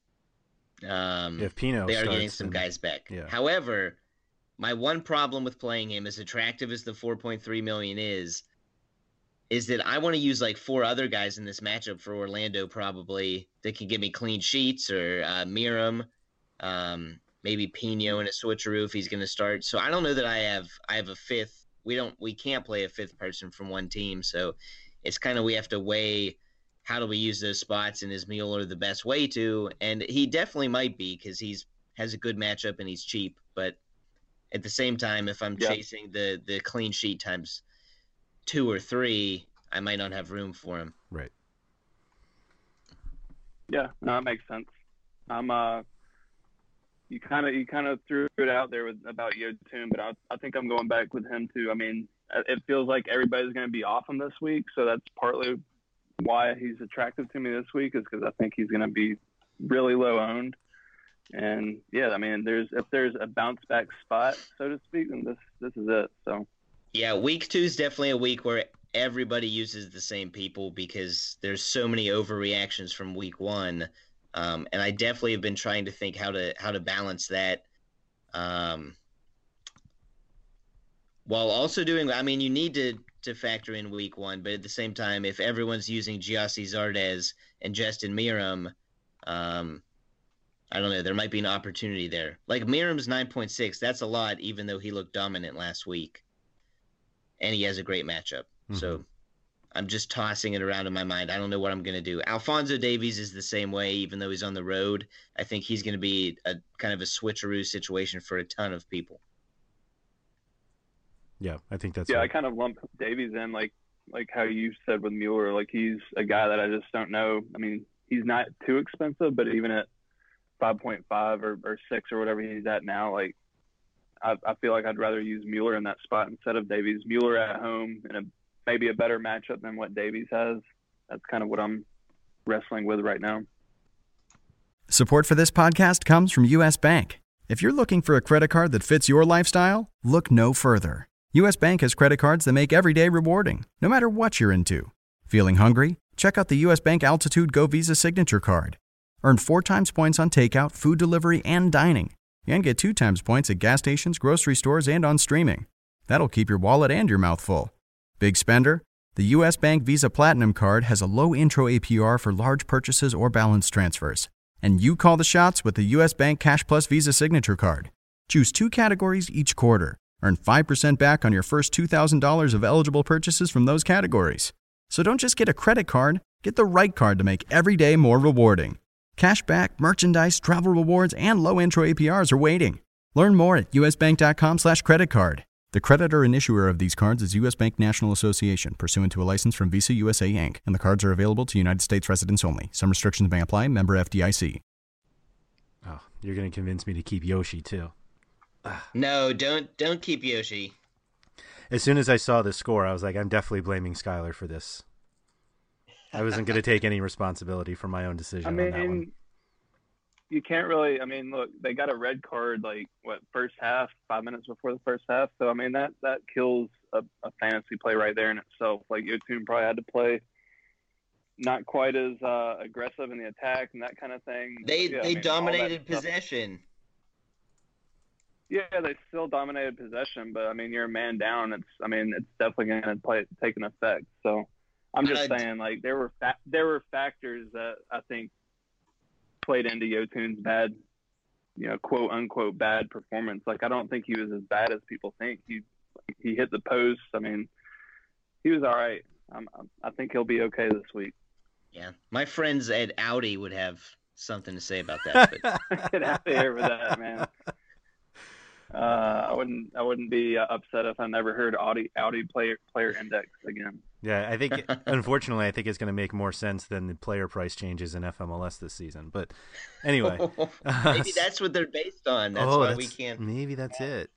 if Pino they are getting some guys back. Yeah. However. My one problem with playing him, as attractive as the $4.3 million is that I want to use like four other guys in this matchup for Orlando probably that can give me clean sheets or Miram, maybe Pino in a switcheroo if he's going to start. So I don't know that I have a fifth. We can't play a fifth person from one team, so it's kind of we have to weigh how do we use those spots and is Mueller the best way to, and he definitely might be because has a good matchup and he's cheap, but. At the same time, if I'm chasing the clean sheet times 2 or 3, I might not have room for him. Right. Yeah, no, that makes sense. I'm you kind of threw it out there about Yotun, but I think I'm going back with him too. I mean, it feels like everybody's going to be off him this week, so that's partly why he's attractive to me this week is because I think he's going to be really low owned. And yeah, I mean, if there's a bounce back spot, so to speak, then this is it. So yeah, week 2 is definitely a week where everybody uses the same people because there's so many overreactions from week 1, and I definitely have been trying to think how to balance that, while also doing. I mean, you need to factor in week 1, but at the same time, if everyone's using Giassi Zardes and Justin Miram, I don't know. There might be an opportunity there. Like Miram's 9.6, that's a lot, even though he looked dominant last week. And he has a great matchup. Mm-hmm. So I'm just tossing it around in my mind. I don't know what I'm going to do. Alphonso Davies is the same way, even though he's on the road. I think he's going to be a kind of a switcheroo situation for a ton of people. Yeah, I think that's right. I kind of lump Davies in like how you said with Mueller. Like he's a guy that I just don't know. I mean, he's not too expensive, but even at 5.5 or 6 or whatever he's at now, like I feel like I'd rather use Mueller in that spot instead of Davies. Mueller at home in maybe a better matchup than what Davies has. That's kind of what I'm wrestling with right now. Support for this podcast comes from U.S. Bank. If you're looking for a credit card that fits your lifestyle, look no further. U.S. Bank has credit cards that make every day rewarding, no matter what you're into. Feeling hungry? Check out the U.S. Bank Altitude Go Visa Signature Card. Earn 4 times points on takeout, food delivery, and dining. And get 2 times points at gas stations, grocery stores, and on streaming. That'll keep your wallet and your mouth full. Big spender? The U.S. Bank Visa Platinum Card has a low intro APR for large purchases or balance transfers. And you call the shots with the U.S. Bank Cash Plus Visa Signature Card. Choose 2 categories each quarter. Earn 5% back on your first $2,000 of eligible purchases from those categories. So don't just get a credit card, get the right card to make every day more rewarding. Cashback, merchandise, travel rewards, and low intro APRs are waiting. Learn more at usbank.com/creditcard. The creditor and issuer of these cards is U.S. Bank National Association, pursuant to a license from Visa USA, Inc., and the cards are available to United States residents only. Some restrictions may apply. Member FDIC. Oh, you're going to convince me to keep Yoshi, too. No, don't keep Yoshi. As soon as I saw the score, I was like, I'm definitely blaming Skylar for this. I wasn't going to take any responsibility for my own decision on that one. you can't really, I mean, look, they got a red card, like, what, first half, 5 minutes before the first half. So, I mean, that kills a fantasy play right there in itself. Like, your team probably had to play not quite as aggressive in the attack and that kind of thing. They dominated possession. Yeah, they still dominated possession, but, I mean, you're a man down. It's definitely going to take an effect. So, I'm just saying, like, there were factors that I think played into Yotun's bad, you know, quote unquote bad performance. Like, I don't think he was as bad as people think. He hit the post. I mean, he was all right. I think he'll be okay this week. Yeah, my friends at Audi would have something to say about that. But... Get out of here with that, man. I wouldn't be upset if I never heard Audi player index again. Yeah, I think unfortunately, I think it's going to make more sense than the player price changes in FMLS this season. But anyway, maybe that's what they're based on. That's why we can't. Maybe that's it.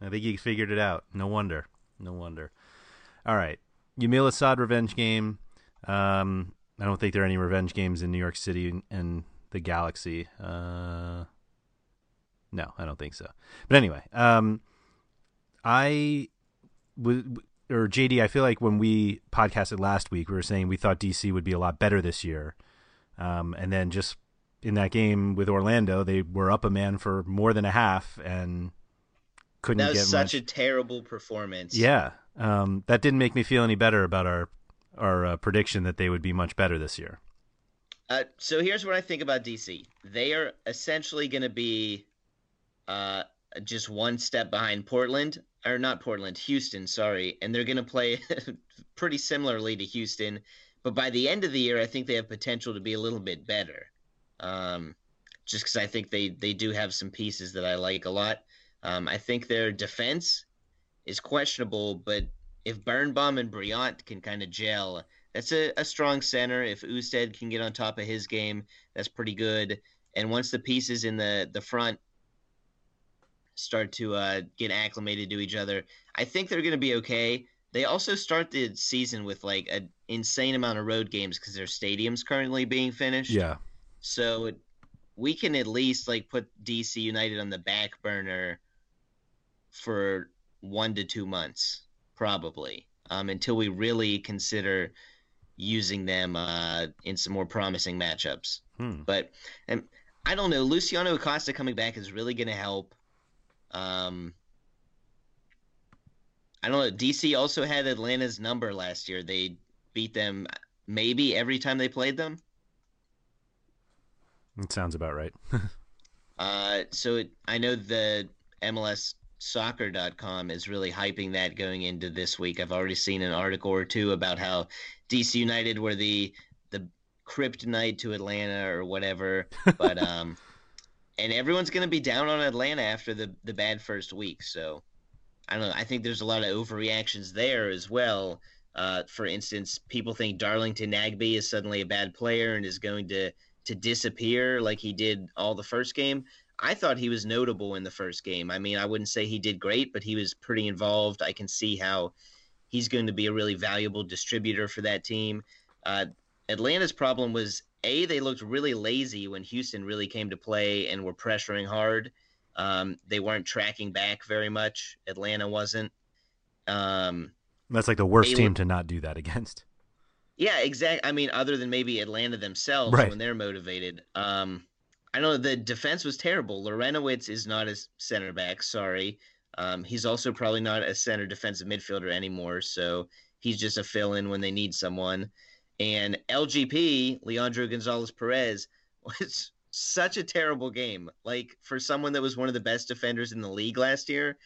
I think he figured it out. No wonder. All right, Yamil Assad revenge game. I don't think there are any revenge games in New York City and the Galaxy. No, I don't think so. But anyway, JD, I feel like when we podcasted last week, we were saying we thought DC would be a lot better this year. And then just in that game with Orlando, they were up a man for more than a half and couldn't get much. That was such a terrible performance. Yeah. That didn't make me feel any better about our prediction that they would be much better this year. So here's what I think about DC. They are essentially going to be just one step behind Houston, sorry. And they're going to play pretty similarly to Houston. But by the end of the year, I think they have potential to be a little bit better. Just because I think they do have some pieces that I like a lot. I think their defense is questionable, but if Birnbaum and Briant can kind of gel, that's a strong center. If Usted can get on top of his game, that's pretty good. And once the pieces in the front start to get acclimated to each other, I think they're going to be okay. They also start the season with like an insane amount of road games because their stadium's currently being finished. Yeah. So we can at least like put DC United on the back burner for 1 to 2 months probably until we really consider using them in some more promising matchups. But I don't know. Luciano Acosta coming back is really going to help. I don't know. DC also had Atlanta's number last year. They beat them maybe every time they played them. It sounds about right. I know the MLSsoccer.com is really hyping that going into this week. I've already seen an article or two about how DC United were the kryptonite to Atlanta or whatever. But and everyone's going to be down on Atlanta after the bad first week. So, I don't know. I think there's a lot of overreactions there as well. For instance, people think Darlington Nagbe is suddenly a bad player and is going to disappear like he did all the first game. I thought he was notable in the first game. I mean, I wouldn't say he did great, but he was pretty involved. I can see how he's going to be a really valuable distributor for that team. Atlanta's problem was, A, they looked really lazy when Houston really came to play and were pressuring hard. They weren't tracking back very much. Atlanta wasn't. That's like the worst team to not do that against. Yeah, exactly. I mean, other than maybe Atlanta themselves right. When they're motivated. I know the defense was terrible. Lorenowitz is not a center back, sorry. He's also probably not a center defensive midfielder anymore, so he's just a fill-in when they need someone. And LGP, Leandro Gonzalez-Perez, was such a terrible game. Like, for someone that was one of the best defenders in the league last year,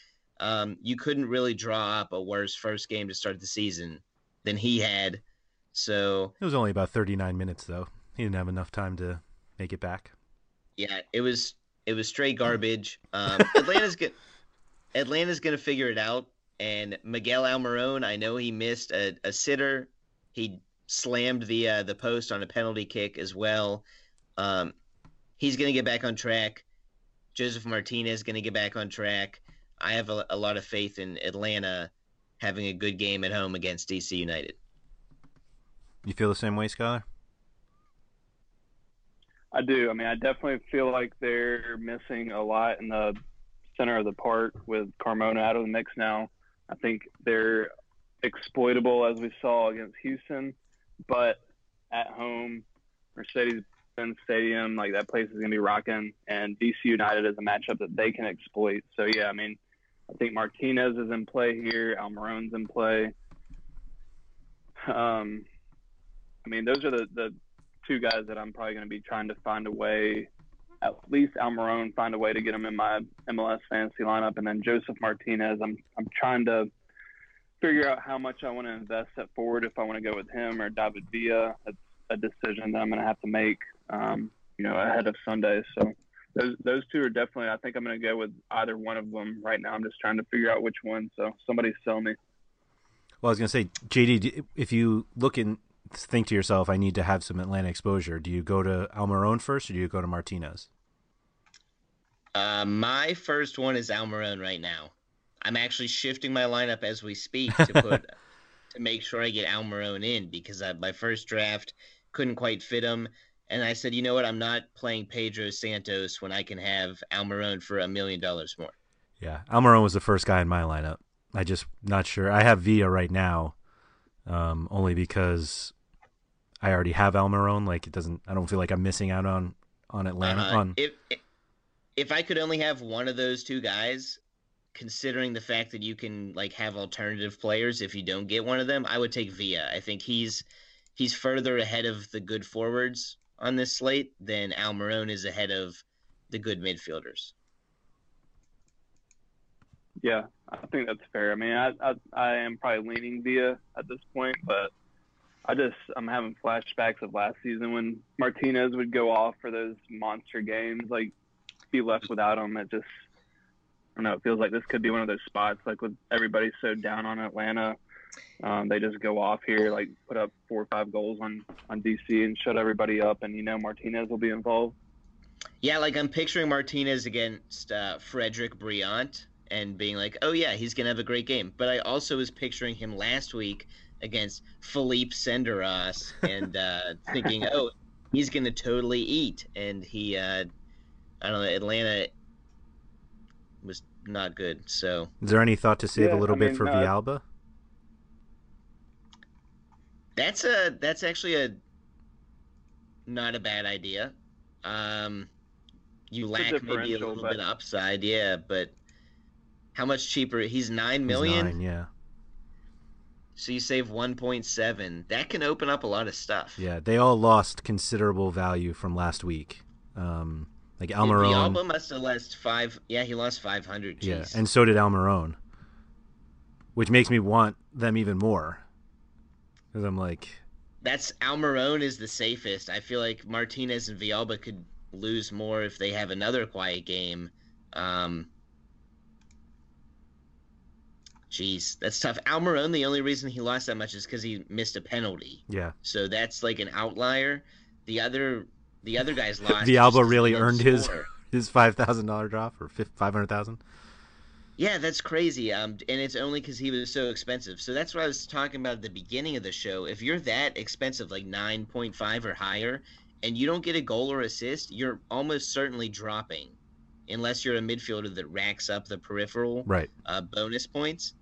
you couldn't really draw up a worse first game to start the season than he had. So it was only about 39 minutes, though. He didn't have enough time to make it back. Yeah, it was straight garbage. Atlanta's going to figure it out. And Miguel Almirón, I know he missed a sitter. He slammed the post on a penalty kick as well. He's going to get back on track. Joseph Martinez is going to get back on track. I have a lot of faith in Atlanta having a good game at home against DC United. You feel the same way, Skylar? I do. I mean, I definitely feel like they're missing a lot in the center of the park with Carmona out of the mix now. I think they're exploitable, as we saw against Houston, but at home, Mercedes-Benz Stadium, like that place is going to be rocking, and DC United is a matchup that they can exploit. So, yeah, I mean, I think Martinez is in play here. Almirón's in play. I mean, those are the two guys that I'm probably going to be trying to find a way, at least Almirón, find a way to get him in my MLS fantasy lineup. And then Joseph Martinez, I'm trying to figure out how much I want to invest at forward, if I want to go with him or David Villa. That's a decision that I'm going to have to make, you know, ahead of Sunday. So those two are definitely, I think I'm going to go with either one of them right now. I'm just trying to figure out which one. So somebody sell me. Well, I was going to say, JD, if you look and think to yourself, I need to have some Atlanta exposure, do you go to Almirón first or do you go to Martinez? My first one is Almirón right now. I'm actually shifting my lineup as we speak to put to make sure I get Almirón in, because my first draft couldn't quite fit him. And I said, you know what? I'm not playing Pedro Santos when I can have Almirón for $1 million more. Yeah, Almirón was the first guy in my lineup. I just not sure. I have Villa right now, only because I already have Almirón. Like, it doesn't. I don't feel like I'm missing out on Atlanta. If I could only have one of those two guys, considering the fact that you can like have alternative players if you don't get one of them, I would take Villa. I think he's further ahead of the good forwards on this slate than Almirón is ahead of the good midfielders. Yeah, I think that's fair. I mean, I am probably leaning Villa at this point, but I'm having flashbacks of last season when Martinez would go off for those monster games. Like, be left without him, it just, I don't know, it feels like this could be one of those spots, like with everybody so down on Atlanta, they just go off here, like put up 4 or 5 goals on DC and shut everybody up, and you know Martinez will be involved. Yeah, like I'm picturing Martinez against Frederick Briant and being like, oh yeah, he's gonna have a great game. But I also was picturing him last week against Philippe Senderos and thinking, oh, he's gonna totally eat, and he I don't know, Atlanta was not good. So is there any thought to save a little bit for Villalba? That's actually not a bad idea. You lack maybe a little bit of upside, yeah, but how much cheaper? He's $9 million. He's 9, yeah. So you save 1.7. That can open up a lot of stuff. Yeah, they all lost considerable value from last week. Like Almirón, Villalba must have lost 5. Yeah, he lost 500. Jeez. Yeah, and so did Almirón, which makes me want them even more. Because I'm like, that's Almirón is the safest. I feel like Martinez and Villalba could lose more if they have another quiet game. Jeez, that's tough. Almirón, the only reason he lost that much is because he missed a penalty. Yeah. So that's like an outlier. The other guys lost. Villalba really earned his $5,000 drop, or $500,000. Yeah, that's crazy. And it's only because he was so expensive. So that's what I was talking about at the beginning of the show. If you're that expensive, like 9.5 or higher, and you don't get a goal or assist, you're almost certainly dropping, unless you're a midfielder that racks up the peripheral bonus points.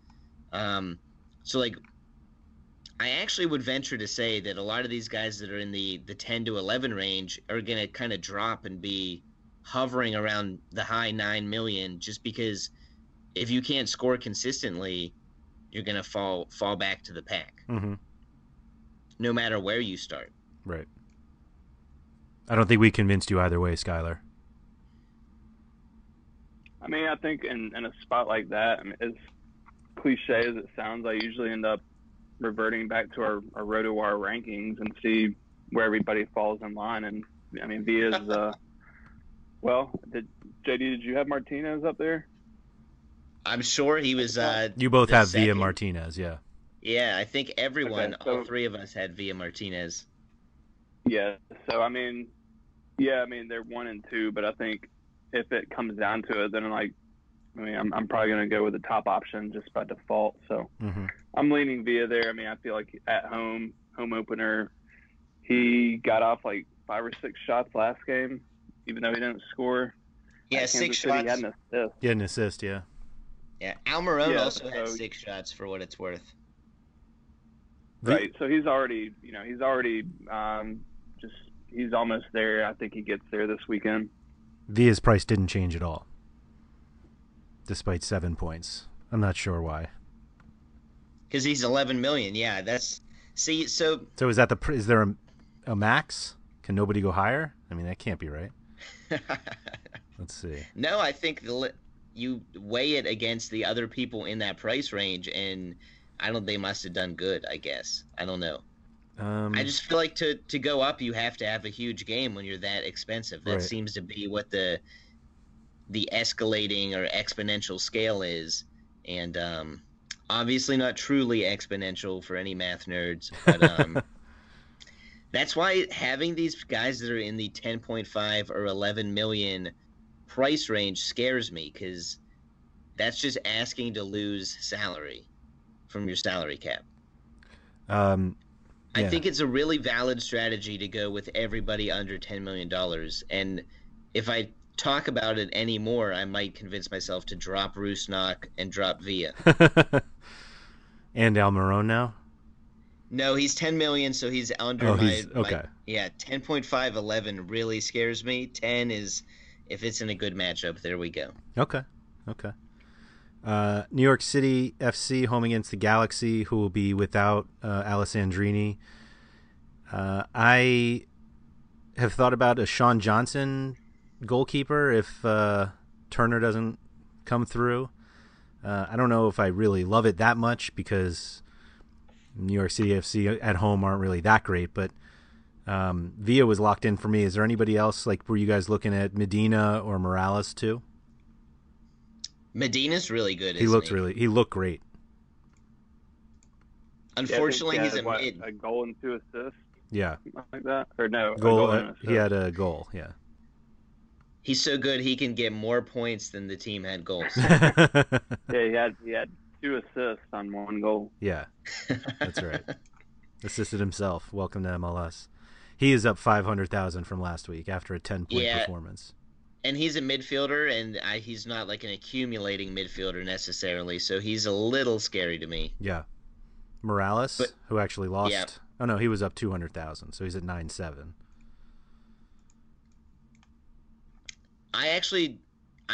So like, I actually would venture to say that a lot of these guys that are in the 10 to 11 range are going to kind of drop and be hovering around the high 9 million, just because if you can't score consistently, you're going to fall back to the pack, no matter where you start. Right. I don't think we convinced you either way, Skylar. I mean, I think in a spot like that, I mean, as cliche as it sounds, I usually end up reverting back to our RotoWire rankings and see where everybody falls in line. And I mean, Villa's JD, did you have Martinez up there? I'm sure he was. You both have second. Villa Martinez, yeah. Yeah, I think everyone, all three of us had Villa Martinez. Yeah, so I mean, they're 1 and 2, but I think if it comes down to it, then I'm probably going to go with the top option just by default. So I'm leaning Villa there. I mean, I feel like at home opener, he got off like 5 or 6 shots last game, even though he didn't score. Yeah, 6 shots. He had an assist. He had an assist, yeah. Yeah, Almiron also had 6 shots for what it's worth. Right, so he's already, he's already he's almost there. I think he gets there this weekend. Villa's price didn't change at all, despite 7 points. I'm not sure why. Because he's 11 million. Yeah, so is there a max? Can nobody go higher? I mean, that can't be right. Let's see. No, I think you weigh it against the other people in that price range, and I don't. They must have done good. I guess I don't know. I just feel like to go up, you have to have a huge game when you're that expensive. That seems to be what the escalating or exponential scale is, and obviously not truly exponential for any math nerds. But that's why having these guys that are in the 10.5 or 11 million price range scares me, because that's just asking to lose salary from your salary cap. I think it's a really valid strategy to go with everybody under $10 million. And if I talk about it anymore, I might convince myself to drop Rusnak and drop Villa. And Almiron now? No, he's $10 million, so he's under my yeah, 10.5, 11 really scares me. 10 is, if it's in a good matchup, there we go. Okay. New York City FC home against the Galaxy, who will be without Alessandrini. I have thought about a Sean Johnson goalkeeper if Turner doesn't come through. I don't know if I really love it that much, because New York City FC at home aren't really that great, but Villa was locked in for me. Is there anybody else? Like, were you guys looking at Medina or Morales too? Medina's really good. He looked great. Unfortunately, he's a goal and 2 assists. Yeah, like that or no? Goal. He had a goal. Yeah. He's so good he can get more points than the team had goals. Yeah, he had 2 assists on 1 goal. Yeah, that's right. Assisted himself. Welcome to MLS. He is up 500,000 from last week after a 10-point performance. And he's a midfielder, and he's not like an accumulating midfielder necessarily, so he's a little scary to me. Yeah. Morales, who actually lost. Yeah. Oh, no, he was up 200,000, so he's at 9.7.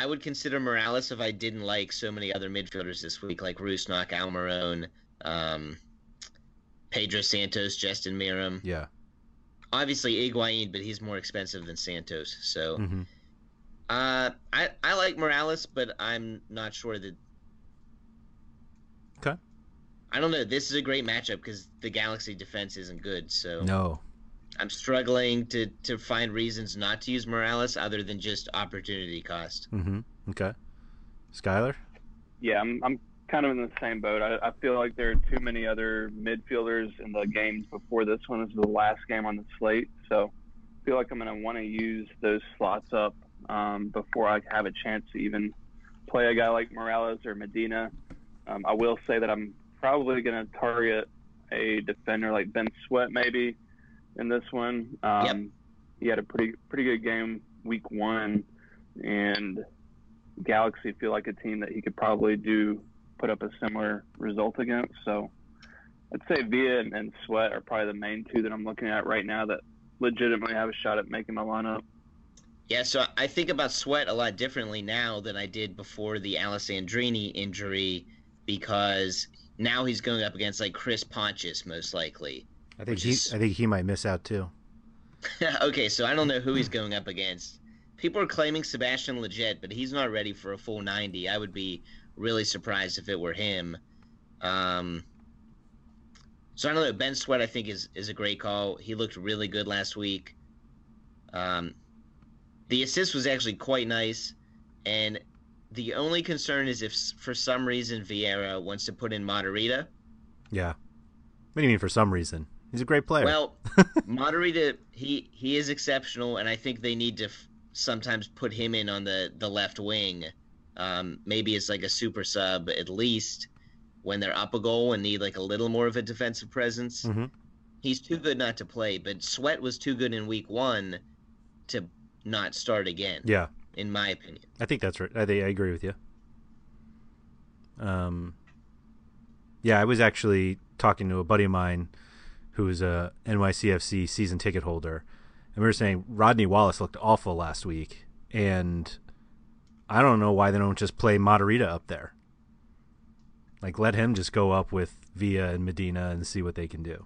I would consider Morales if I didn't like so many other midfielders this week, like Rusnak, Almiron, Pedro Santos, Justin Miram. Yeah. Obviously Higuain, but he's more expensive than Santos, so... Mm-hmm. I like Morales, but I'm not sure that... Okay. I don't know. This is a great matchup because the Galaxy defense isn't good, so... No. I'm struggling to find reasons not to use Morales other than just opportunity cost. Mm-hmm. Okay. Skylar? Yeah, I'm kind of in the same boat. I feel like there are too many other midfielders in the games before this one. This is the last game on the slate, so I feel like I'm going to want to use those slots up before I have a chance to even play a guy like Morales or Medina. I will say that I'm probably going to target a defender like Ben Sweat maybe in this one. He had a pretty good game week one, and Galaxy feel like a team that he could probably put up a similar result against. So I'd say Villa and Sweat are probably the main 2 that I'm looking at right now that legitimately have a shot at making my lineup. Yeah, so I think about Sweat a lot differently now than I did before the Alessandrini injury, because now he's going up against like Chris Pontius most likely. I think he might miss out too. Okay, so I don't know who he's going up against. People are claiming Sebastian Legette, but he's not ready for a full 90. I would be really surprised if it were him. So I don't know. Ben Sweat I think is a great call. He looked really good last week. The assist was actually quite nice, and the only concern is if, for some reason, Vieira wants to put in Moderita. Yeah. What do you mean, for some reason? He's a great player. Well, Moderita, he is exceptional, and I think they need to sometimes put him in on the left wing. Maybe it's like a super sub, at least, when they're up a goal and need like a little more of a defensive presence. Mm-hmm. He's too good not to play, but Sweat was too good in week one to not start again. Yeah. In my opinion. I think that's right. I agree with you. Yeah, I was actually talking to a buddy of mine who is a NYCFC season ticket holder, and we were saying Rodney Wallace looked awful last week, and I don't know why they don't just play Matarrita up there. Like, let him just go up with Villa and Medina and see what they can do.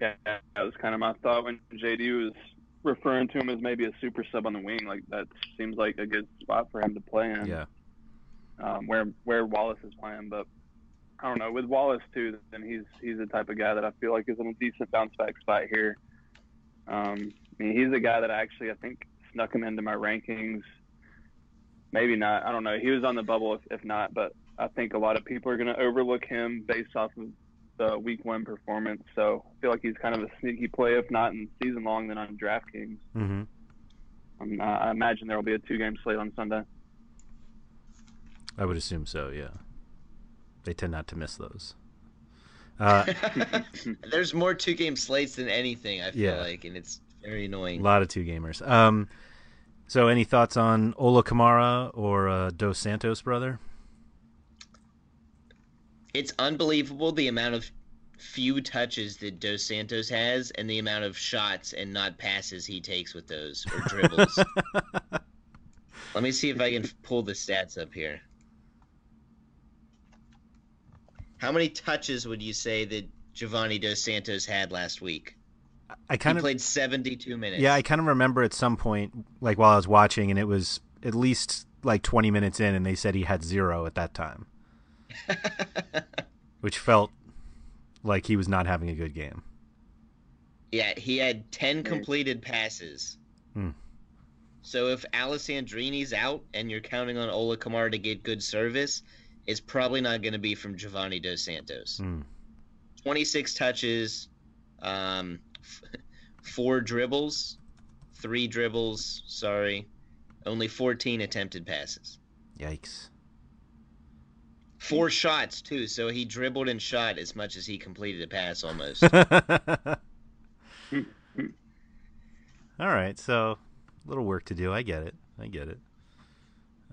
Yeah, that was kind of my thought when JD was referring to him as maybe a super sub on the wing. Like, that seems like a good spot for him to play in. Yeah. Where Wallace is playing, but I don't know. With Wallace too, then he's the type of guy that I feel like is in a decent bounce back spot here. I mean, he's a guy that I think snuck him into my rankings. Maybe not. I don't know. He was on the bubble, if not, but I think a lot of people are going to overlook him based off of the week one performance. So I feel like he's kind of a sneaky play, if not in season long, then on DraftKings. Mm-hmm. I imagine there will be a 2-game slate on Sunday. I would assume so, yeah. They tend not to miss those. There's more 2-game slates than anything, I feel like, and it's very annoying. A lot of 2-gamers. So any thoughts on Ola Kamara or Dos Santos, brother? It's unbelievable the amount of few touches that Dos Santos has and the amount of shots and not passes he takes with those, or dribbles. Let me see if I can pull the stats up here. How many touches would you say that Giovanni Dos Santos had last week? He played 72 minutes. Yeah, I kind of remember at some point, like while I was watching, and it was at least like 20 minutes in, and they said he had 0 at that time. Which felt like he was not having a good game. Yeah, he had 10 completed passes. So if Alessandrini's out and you're counting on Ola Kamara to get good service, it's probably not going to be from Giovanni Dos Santos. 26 touches, 3 dribbles, only 14 attempted passes. Yikes. 4 shots, too, so he dribbled and shot as much as he completed a pass almost. All right, so... little work to do. I get it.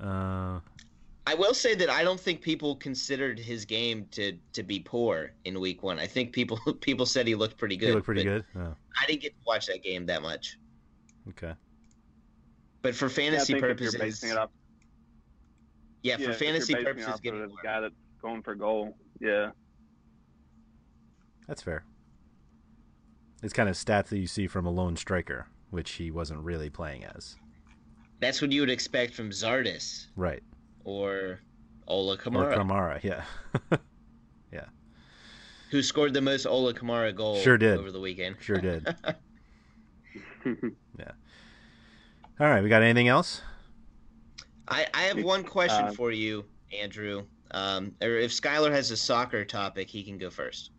I will say that I don't think people considered his game to be poor in week one. I think people said he looked pretty good. He looked pretty good. Oh. I didn't get to watch that game that much. Okay. But for fantasy purposes, if you're basing it up, for fantasy purposes, getting a guy that's going for goal. Yeah. That's fair. It's kind of stats that you see from a lone striker, which he wasn't really playing as. That's what you would expect from Zardes. Right. Or Ola Kamara. Or Kamara, yeah. Yeah. Who scored the most Ola Kamara goals over the weekend. Sure did. Yeah. All right, we got anything else? I have one question for you, Andrew. Or if Skylar has a soccer topic, he can go first.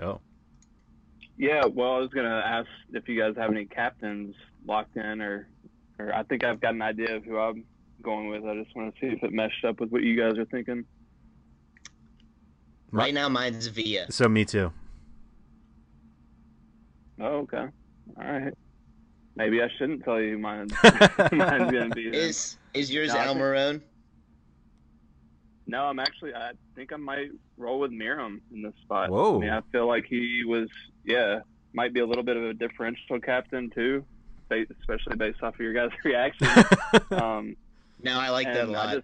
Oh. Yeah, well, I was going to ask if you guys have any captains locked in, or I think I've got an idea of who I'm going with. I just want to see if it meshed up with what you guys are thinking. Right now, mine's Villa. So, me too. Oh, okay. All right. Maybe I shouldn't tell you mine's going to be. Is yours Al Marone? No, I think I might roll with Miram in this spot. Whoa. I mean, I feel like he was, might be a little bit of a differential captain too, especially based off of your guys' reaction. No, I like that a lot.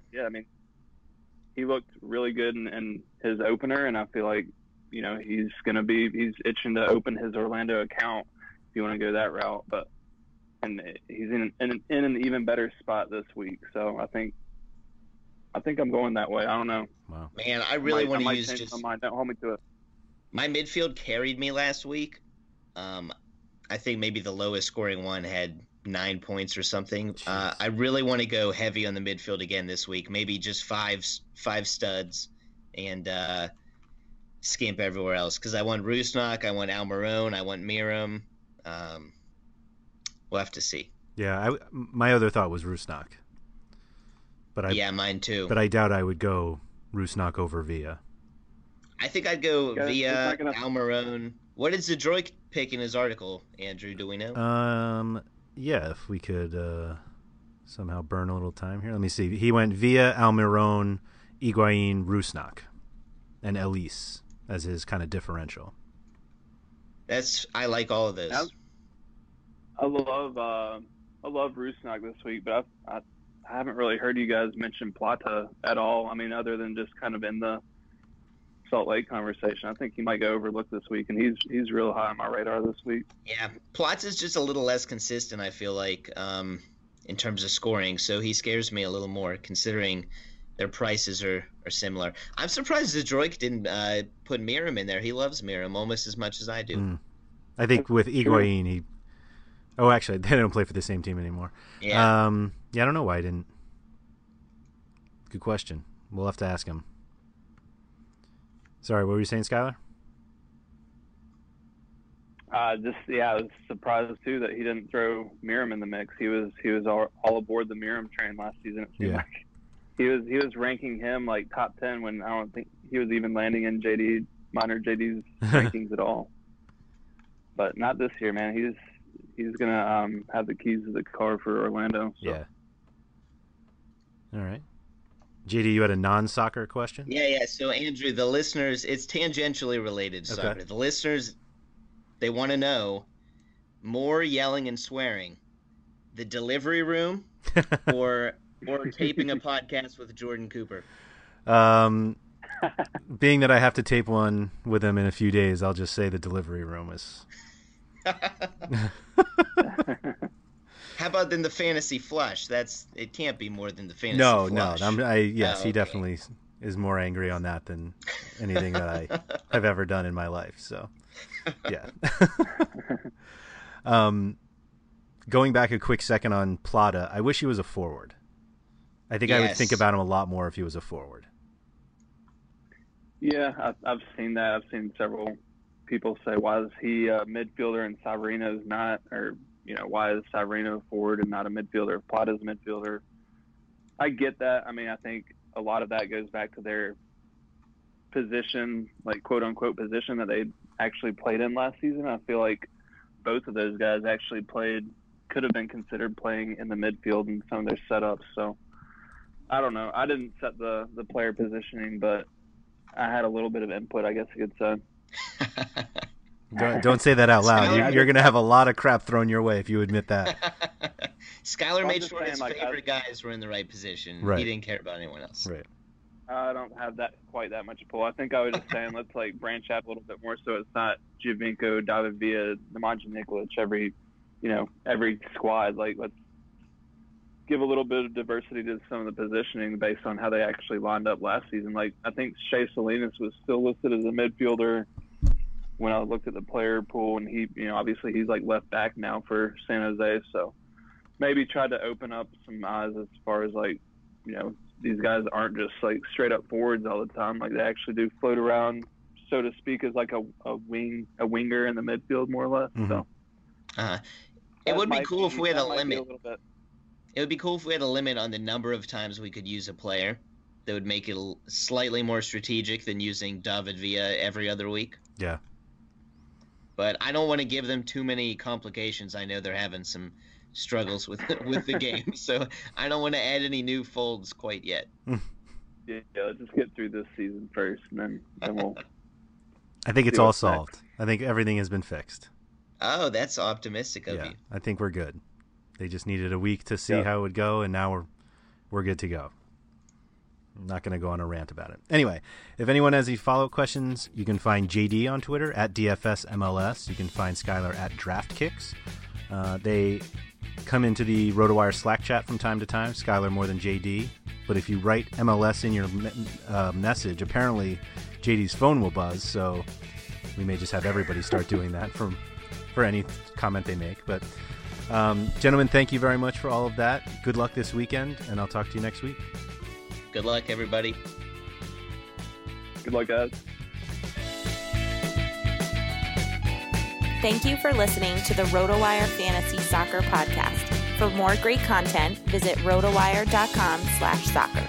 He looked really good in his opener, and I feel like, he's going to be, he's itching to open his Orlando account if you want to go that route. But, and he's in an even better spot this week. So I think I'm going that way. I don't know. Wow. Man, I really want to use just... Don't hold me to it. My midfield carried me last week. I think maybe the lowest scoring one had 9 points or something. I really want to go heavy on the midfield again this week. Maybe just five studs and skimp everywhere else. Because I want Rusnak, I want Al Marone, I want Miram. We'll have to see. Yeah, my other thought was Rusnak. But mine too. But I doubt I would go Rusnak over Villa. I think I'd go Villa, Almiron. What did Zadroik pick in his article, Andrew? Do we know? Yeah, if we could somehow burn a little time here. Let me see. He went Villa, Almiron, Higuaín, Rusnak, and Elise as his kind of differential. I like all of this. I love Rusnak this week, but I haven't really heard you guys mention Plata at all. I mean, other than just kind of in the Salt Lake conversation. I think he might go overlooked this week, and he's real high on my radar this week. Yeah, Plata's just a little less consistent, I feel like, in terms of scoring, so he scares me a little more considering their prices are similar. I'm surprised Zdrojk didn't put Miram in there. He loves Miram almost as much as I do. Mm. I think with Higuaín, he... Oh, actually, they don't play for the same team anymore. Yeah. Yeah, I don't know why I didn't. Good question. We'll have to ask him. Sorry, what were you saying, Skylar? I was surprised too that he didn't throw Miram in the mix. He was all aboard the Miram train last season. It seemed like. He was ranking him like top 10 when I don't think he was even landing in JD's rankings at all. But not this year, man. He's gonna have the keys to the car for Orlando. So. Yeah. All right. JD, you had a non-soccer question? Yeah. So, Andrew, the listeners, it's tangentially related to soccer. The listeners, they want to know more yelling and swearing. The delivery room or taping a podcast with Jordan Cooper? Being that I have to tape one with him in a few days, I'll just say the delivery room is... How about then the fantasy flush? It can't be more than the fantasy flush. He definitely is more angry on that than anything that I have ever done in my life. So, yeah. Going back a quick second on Plata, I wish he was a forward. I think I would think about him a lot more if he was a forward. Yeah, I've seen that. I've seen several people say, why is he a midfielder and Savarino's not, or... You know, why is Savarino forward and not a midfielder? Plata's a midfielder. I get that. I mean, I think a lot of that goes back to their position, like quote-unquote position that they actually played in last season. I feel like both of those guys actually could have been considered playing in the midfield in some of their setups. So, I don't know. I didn't set the player positioning, but I had a little bit of input, I guess you could say. Don't say that out loud. You're going to have a lot of crap thrown your way if you admit that. Skylar made sure his favorite guys were in the right position. Right. He didn't care about anyone else. Right. I don't have quite that much pull. I think I was just saying let's branch out a little bit more so it's not Giovinco, David Villa, Nemanja Nikolic every squad. Let's give a little bit of diversity to some of the positioning based on how they actually lined up last season. I think Shea Salinas was still listed as a midfielder when I looked at the player pool, and he, obviously he's left back now for San Jose. So maybe try to open up some eyes as far as these guys aren't just straight up forwards all the time. They actually do float around, so to speak, as a winger in the midfield more or less. Mm-hmm. So it would be cool if we had a limit. It would be cool if we had a limit on the number of times we could use a player. That would make it slightly more strategic than using David Villa every other week. Yeah. But I don't want to give them too many complications. I know they're having some struggles with the game, so I don't want to add any new folds quite yet. Yeah, let's just get through this season first, and then we'll... I think it's all solved. I think everything has been fixed. Oh, that's optimistic of you. Yeah, I think we're good. They just needed a week to see how it would go, and now we're good to go. I'm not going to go on a rant about it. Anyway, if anyone has any follow-up questions, you can find JD on Twitter at DFSMLS. You can find Skylar at DraftKings. They come into the RotoWire Slack chat from time to time, Skylar more than JD. But if you write MLS in your message, apparently JD's phone will buzz. So we may just have everybody start doing that for any comment they make. But, gentlemen, thank you very much for all of that. Good luck this weekend, and I'll talk to you next week. Good luck, everybody. Good luck, guys. Thank you for listening to the RotoWire Fantasy Soccer Podcast. For more great content, visit rotowire.com/soccer.